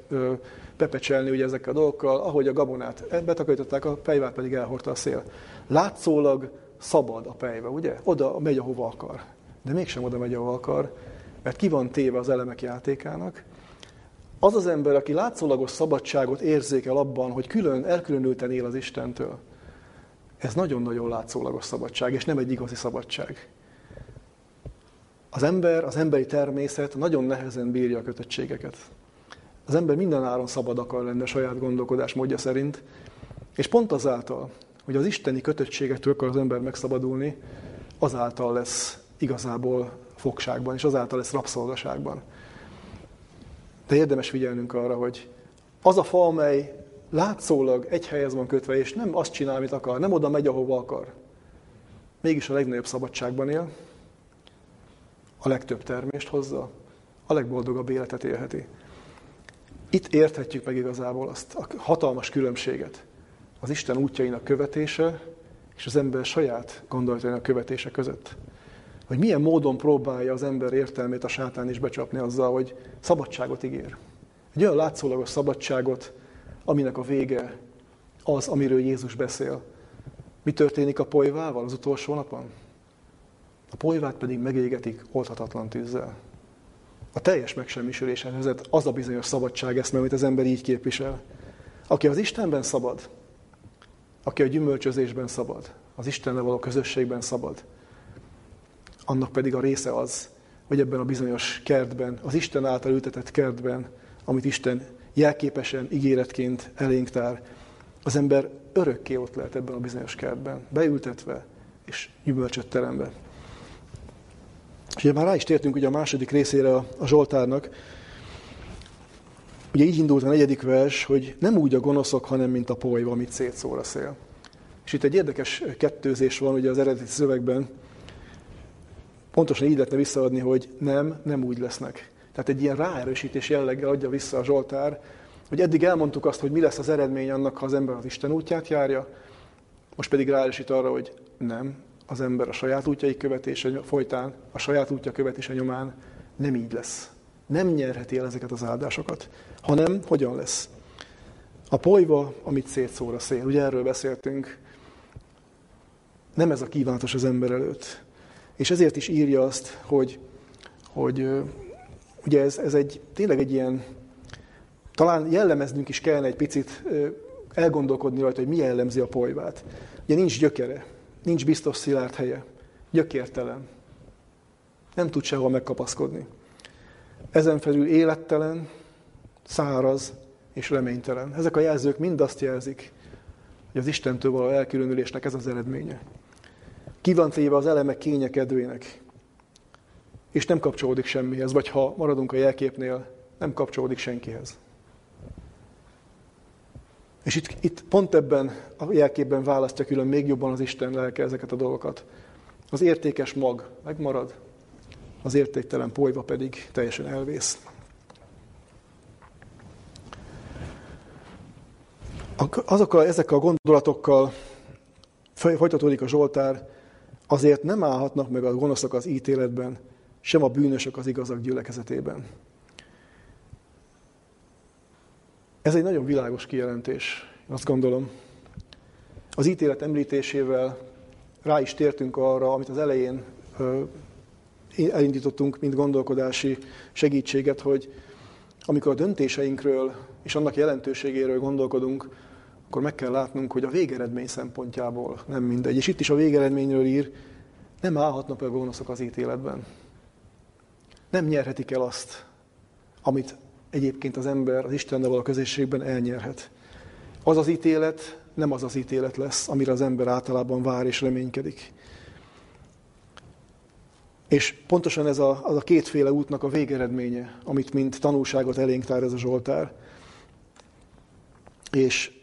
pepecselni ugye ezekkel a dolgokkal, ahogy a gabonát betakarították, a pejvát pedig elhordta a szél. Látszólag szabad a pejva, ugye? Oda megy, ahova akar. De mégsem oda megy, ahova akar, mert ki van téve az elemek játékának. Az az ember, aki látszólagos szabadságot érzékel abban, hogy elkülönülten él az Istentől, ez nagyon-nagyon látszólagos szabadság, és nem egy igazi szabadság. Az ember, az emberi természet nagyon nehezen bírja a kötöttségeket. Az ember mindenáron szabad akar lenni a saját gondolkodásmódja szerint, és pont azáltal, hogy az isteni kötöttségektől akar az ember megszabadulni, azáltal lesz igazából fogságban, és azáltal lesz rabszolgaságban. De érdemes figyelnünk arra, hogy az a fa, amely látszólag egy helyhez van kötve, és nem azt csinál, amit akar, nem oda megy, ahova akar, mégis a legnagyobb szabadságban él, a legtöbb termést hozza, a legboldogabb életet élheti. Itt érthetjük meg igazából azt a hatalmas különbséget az Isten útjainak követése és az ember saját gondolatainak követése között. Hogy milyen módon próbálja az ember értelmét a sátán is becsapni azzal, hogy szabadságot ígér. Egy olyan látszólagos szabadságot, aminek a vége az, amiről Jézus beszél. Mi történik a polyvával az utolsó napon? A polyvát pedig megégetik olthatatlan tűzzel. A teljes megsemmisüléshez vezet az a bizonyos szabadságeszme, amit az ember így képvisel. Aki az Istenben szabad, aki a gyümölcsözésben szabad, az Istennel való közösségben szabad, annak pedig a része az, hogy ebben a bizonyos kertben, az Isten által ültetett kertben, amit Isten jelképesen, ígéretként elénk tár, az ember örökké ott lehet ebben a bizonyos kertben, beültetve és gyümölcsöt teremve. És ugye már rá is tértünk ugye a második részére a Zsoltárnak. Ugye így indult a 4. vers, hogy nem úgy a gonoszok, hanem mint a polyva, amit szétszór a szél. És itt egy érdekes kettőzés van ugye az eredeti szövegben. Pontosan így lehetne visszaadni, hogy nem úgy lesznek. Tehát egy ilyen ráerősítés jelleggel adja vissza a Zsoltár, hogy eddig elmondtuk azt, hogy mi lesz az eredmény annak, ha az ember az Isten útját járja, most pedig ráerősít arra, hogy nem. Az ember a saját útjai követése folytán, a saját útja követése nyomán nem így lesz. Nem nyerheti el ezeket az áldásokat, hanem hogyan lesz? A polyva, amit szétszór a szél. Ugye erről beszéltünk. Nem ez a kívánatos az ember előtt. És ezért is írja azt, hogy ugye ez egy, tényleg egy ilyen Talán jellemeznünk is kellene egy picit, elgondolkodni rajta, hogy mi jellemzi a polyvát. Ugye nincs gyökere, nincs biztos szilárd helye, gyökértelen. Nem tud sehol megkapaszkodni. Ezen felül élettelen, száraz és reménytelen. Ezek a jelzők mind azt jelzik, hogy az Istentől való elkülönülésnek ez az eredménye. Ki van téve az elemek kényekedőjének, és nem kapcsolódik semmihez, vagy ha maradunk a jelképnél, nem kapcsolódik senkihez. És itt pont ebben a jelképben választja külön még jobban az Isten lelke ezeket a dolgokat. Az értékes mag megmarad, az értéktelen polyva pedig teljesen elvész. Ezekkel a gondolatokkal folytatódik a Zsoltár, azért nem állhatnak meg a gonoszok az ítéletben, sem a bűnösök az igazak gyülekezetében. Ez egy nagyon világos kijelentés, azt gondolom. Az ítélet említésével rá is tértünk arra, amit az elején elindítottunk, mint gondolkodási segítséget, hogy amikor a döntéseinkről és annak jelentőségéről gondolkodunk, akkor meg kell látnunk, hogy a végeredmény szempontjából nem mindegy. És itt is a végeredményről ír, nem állhatnak a gonoszok az ítéletben. Nem nyerhetik el azt, amit egyébként az ember az Istennel való közösségben elnyerhet. Az az ítélet nem az az ítélet lesz, amire az ember általában vár és reménykedik. És pontosan ez az a kétféle útnak a végeredménye, amit mint tanulságot elénk tár ez a Zsoltár. És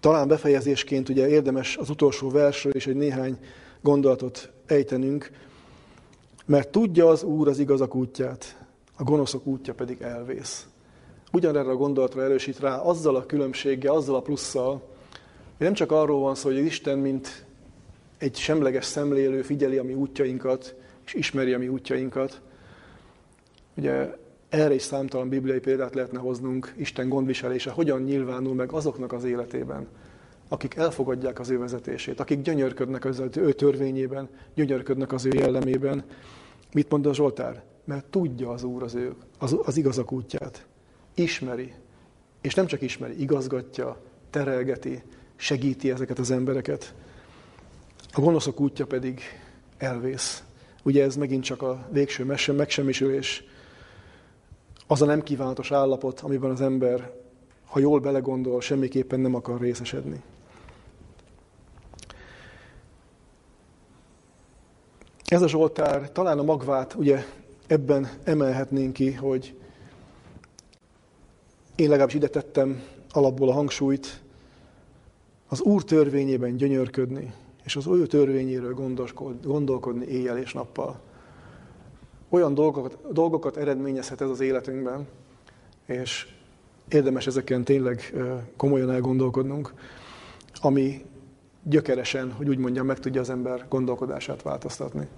talán befejezésként ugye érdemes az utolsó versről is egy néhány gondolatot ejtenünk, mert tudja az Úr az igazak útját, a gonoszok útja pedig elvész. Ugyanerre a gondolatra erősít rá, azzal a különbséggel, azzal a plusszal, hogy nem csak arról van szó, hogy Isten, mint egy semleges szemlélő figyeli a mi útjainkat, és ismeri a mi útjainkat. Ugye erre is számtalan bibliai példát lehetne hoznunk, Isten gondviselése hogyan nyilvánul meg azoknak az életében, akik elfogadják az ő vezetését, akik gyönyörködnek az ő törvényében, gyönyörködnek az ő jellemében. Mit mond a Zsoltár? Mert tudja az Úr az igazak útját. Ismeri, és nem csak ismeri, igazgatja, terelgeti, segíti ezeket az embereket. A gonoszok útja pedig elvész. Ugye ez megint csak a végső megsemmisülés, az a nem kívánatos állapot, amiben az ember, ha jól belegondol, semmiképpen nem akar részesedni. Ez a Zsoltár, talán a magvát, ugye ebben emelhetnénk ki, hogy én legalábbis ide tettem alapból a hangsúlyt, az Úr törvényében gyönyörködni, és az ő törvényéről gondolkodni éjjel és nappal. Olyan dolgokat eredményezhet ez az életünkben, és érdemes ezeken tényleg komolyan elgondolkodnunk, ami gyökeresen, hogy úgy mondjam, meg tudja az ember gondolkodását változtatni.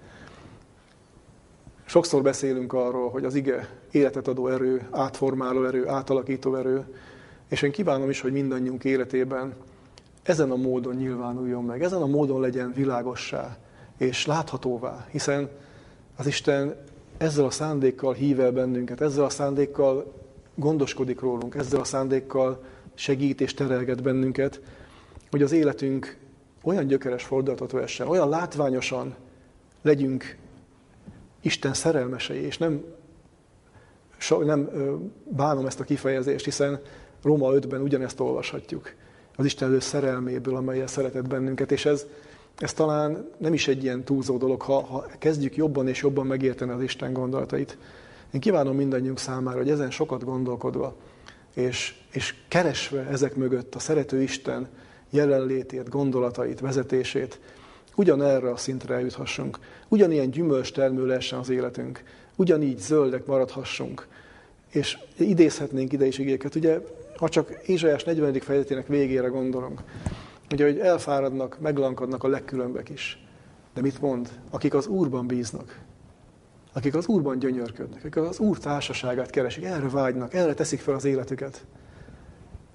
Sokszor beszélünk arról, hogy az ige életet adó erő, átformáló erő, átalakító erő, és én kívánom is, hogy mindannyiunk életében ezen a módon nyilvánuljon meg, ezen a módon legyen világossá és láthatóvá, hiszen az Isten ezzel a szándékkal hív el bennünket, ezzel a szándékkal gondoskodik rólunk, ezzel a szándékkal segít és terelget bennünket, hogy az életünk olyan gyökeres fordulatot vessen, olyan látványosan legyünk Isten szerelmesei, és nem bánom ezt a kifejezést, hiszen Róma 5-ben ugyanezt olvashatjuk. Az Isten elő szerelméből, amelyel szeretett bennünket, és ez talán nem is egy ilyen túlzó dolog, ha kezdjük jobban és jobban megérteni az Isten gondolatait. Én kívánom mindannyiunk számára, hogy ezen sokat gondolkodva, és keresve ezek mögött a szerető Isten jelenlétét, gondolatait, vezetését, ugyanerre a szintre eljuthassunk, ugyanilyen gyümölcstermő lehessen az életünk, ugyanígy zöldek maradhassunk, és idézhetnénk ide is igéket, ugye, ha csak Ézsaiás 40. fejezetének végére gondolunk, ugye, hogy elfáradnak, meglankadnak a legkülönbek is. De mit mond? Akik az Úrban bíznak, akik az Úrban gyönyörködnek, akik az Úr társaságát keresik, erre vágynak, erre teszik fel az életüket,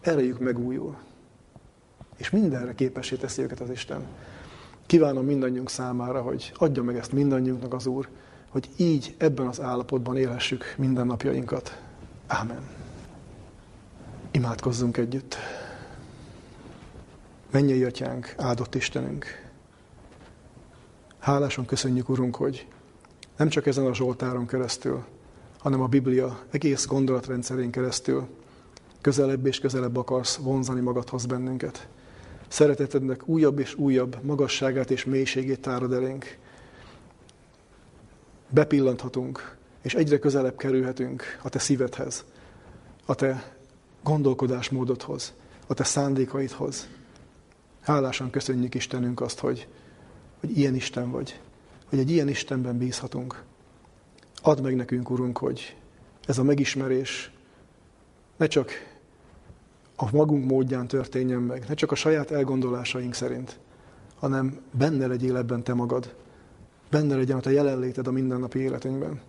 erejük megújul. És mindenre képessé teszi őket az Isten. Kívánom mindannyiunk számára, hogy adja meg ezt mindannyiunknak az Úr, hogy így ebben az állapotban élhessük mindennapjainkat. Ámen. Imádkozzunk együtt. Mennyei Atyánk, áldott Istenünk! Hálásan köszönjük, Urunk, hogy nem csak ezen a Zsoltáron keresztül, hanem a Biblia egész gondolatrendszerén keresztül közelebb és közelebb akarsz vonzani magadhoz bennünket. Szeretetednek újabb és újabb magasságát és mélységét tárad elénk. Bepillanthatunk, és egyre közelebb kerülhetünk a Te szívedhez, a Te gondolkodásmódodhoz, a Te szándékaidhoz. Hálásan köszönjük, Istenünk, azt, hogy ilyen Isten vagy, hogy egy ilyen Istenben bízhatunk. Add meg nekünk, Urunk, hogy ez a megismerés ne csak a magunk módján történjen meg, ne csak a saját elgondolásaink szerint, hanem benne legyél ebben Te magad, benne legyen a Te jelenléted a mindennapi életünkben.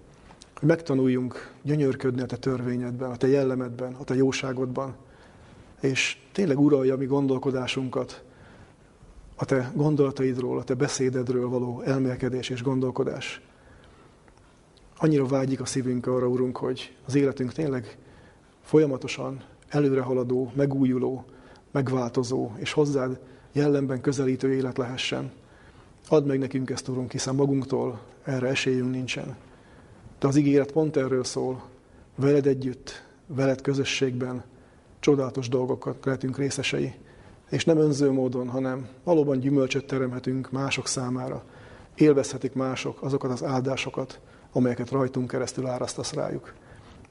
Hogy megtanuljunk gyönyörködni a Te törvényedben, a Te jellemedben, a Te jóságodban, és tényleg uralja a mi gondolkodásunkat, a Te gondolataidról, a Te beszédedről való elmélkedés és gondolkodás. Annyira vágyik a szívünk arra, Urunk, hogy az életünk tényleg folyamatosan előrehaladó, megújuló, megváltozó és hozzád jellemben közelítő élet lehessen. Add meg nekünk ezt, Urunk, hiszen magunktól erre esélyünk nincsen. De az ígéret pont erről szól, veled együtt, veled közösségben csodálatos dolgokat lehetünk részesei, és nem önző módon, hanem valóban gyümölcsöt teremhetünk mások számára. Élvezhetik mások azokat az áldásokat, amelyeket rajtunk keresztül árasztasz rájuk.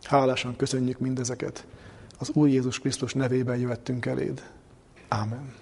Hálásan köszönjük mindezeket. Az Úr Jézus Krisztus nevében jöttünk eléd. Ámen.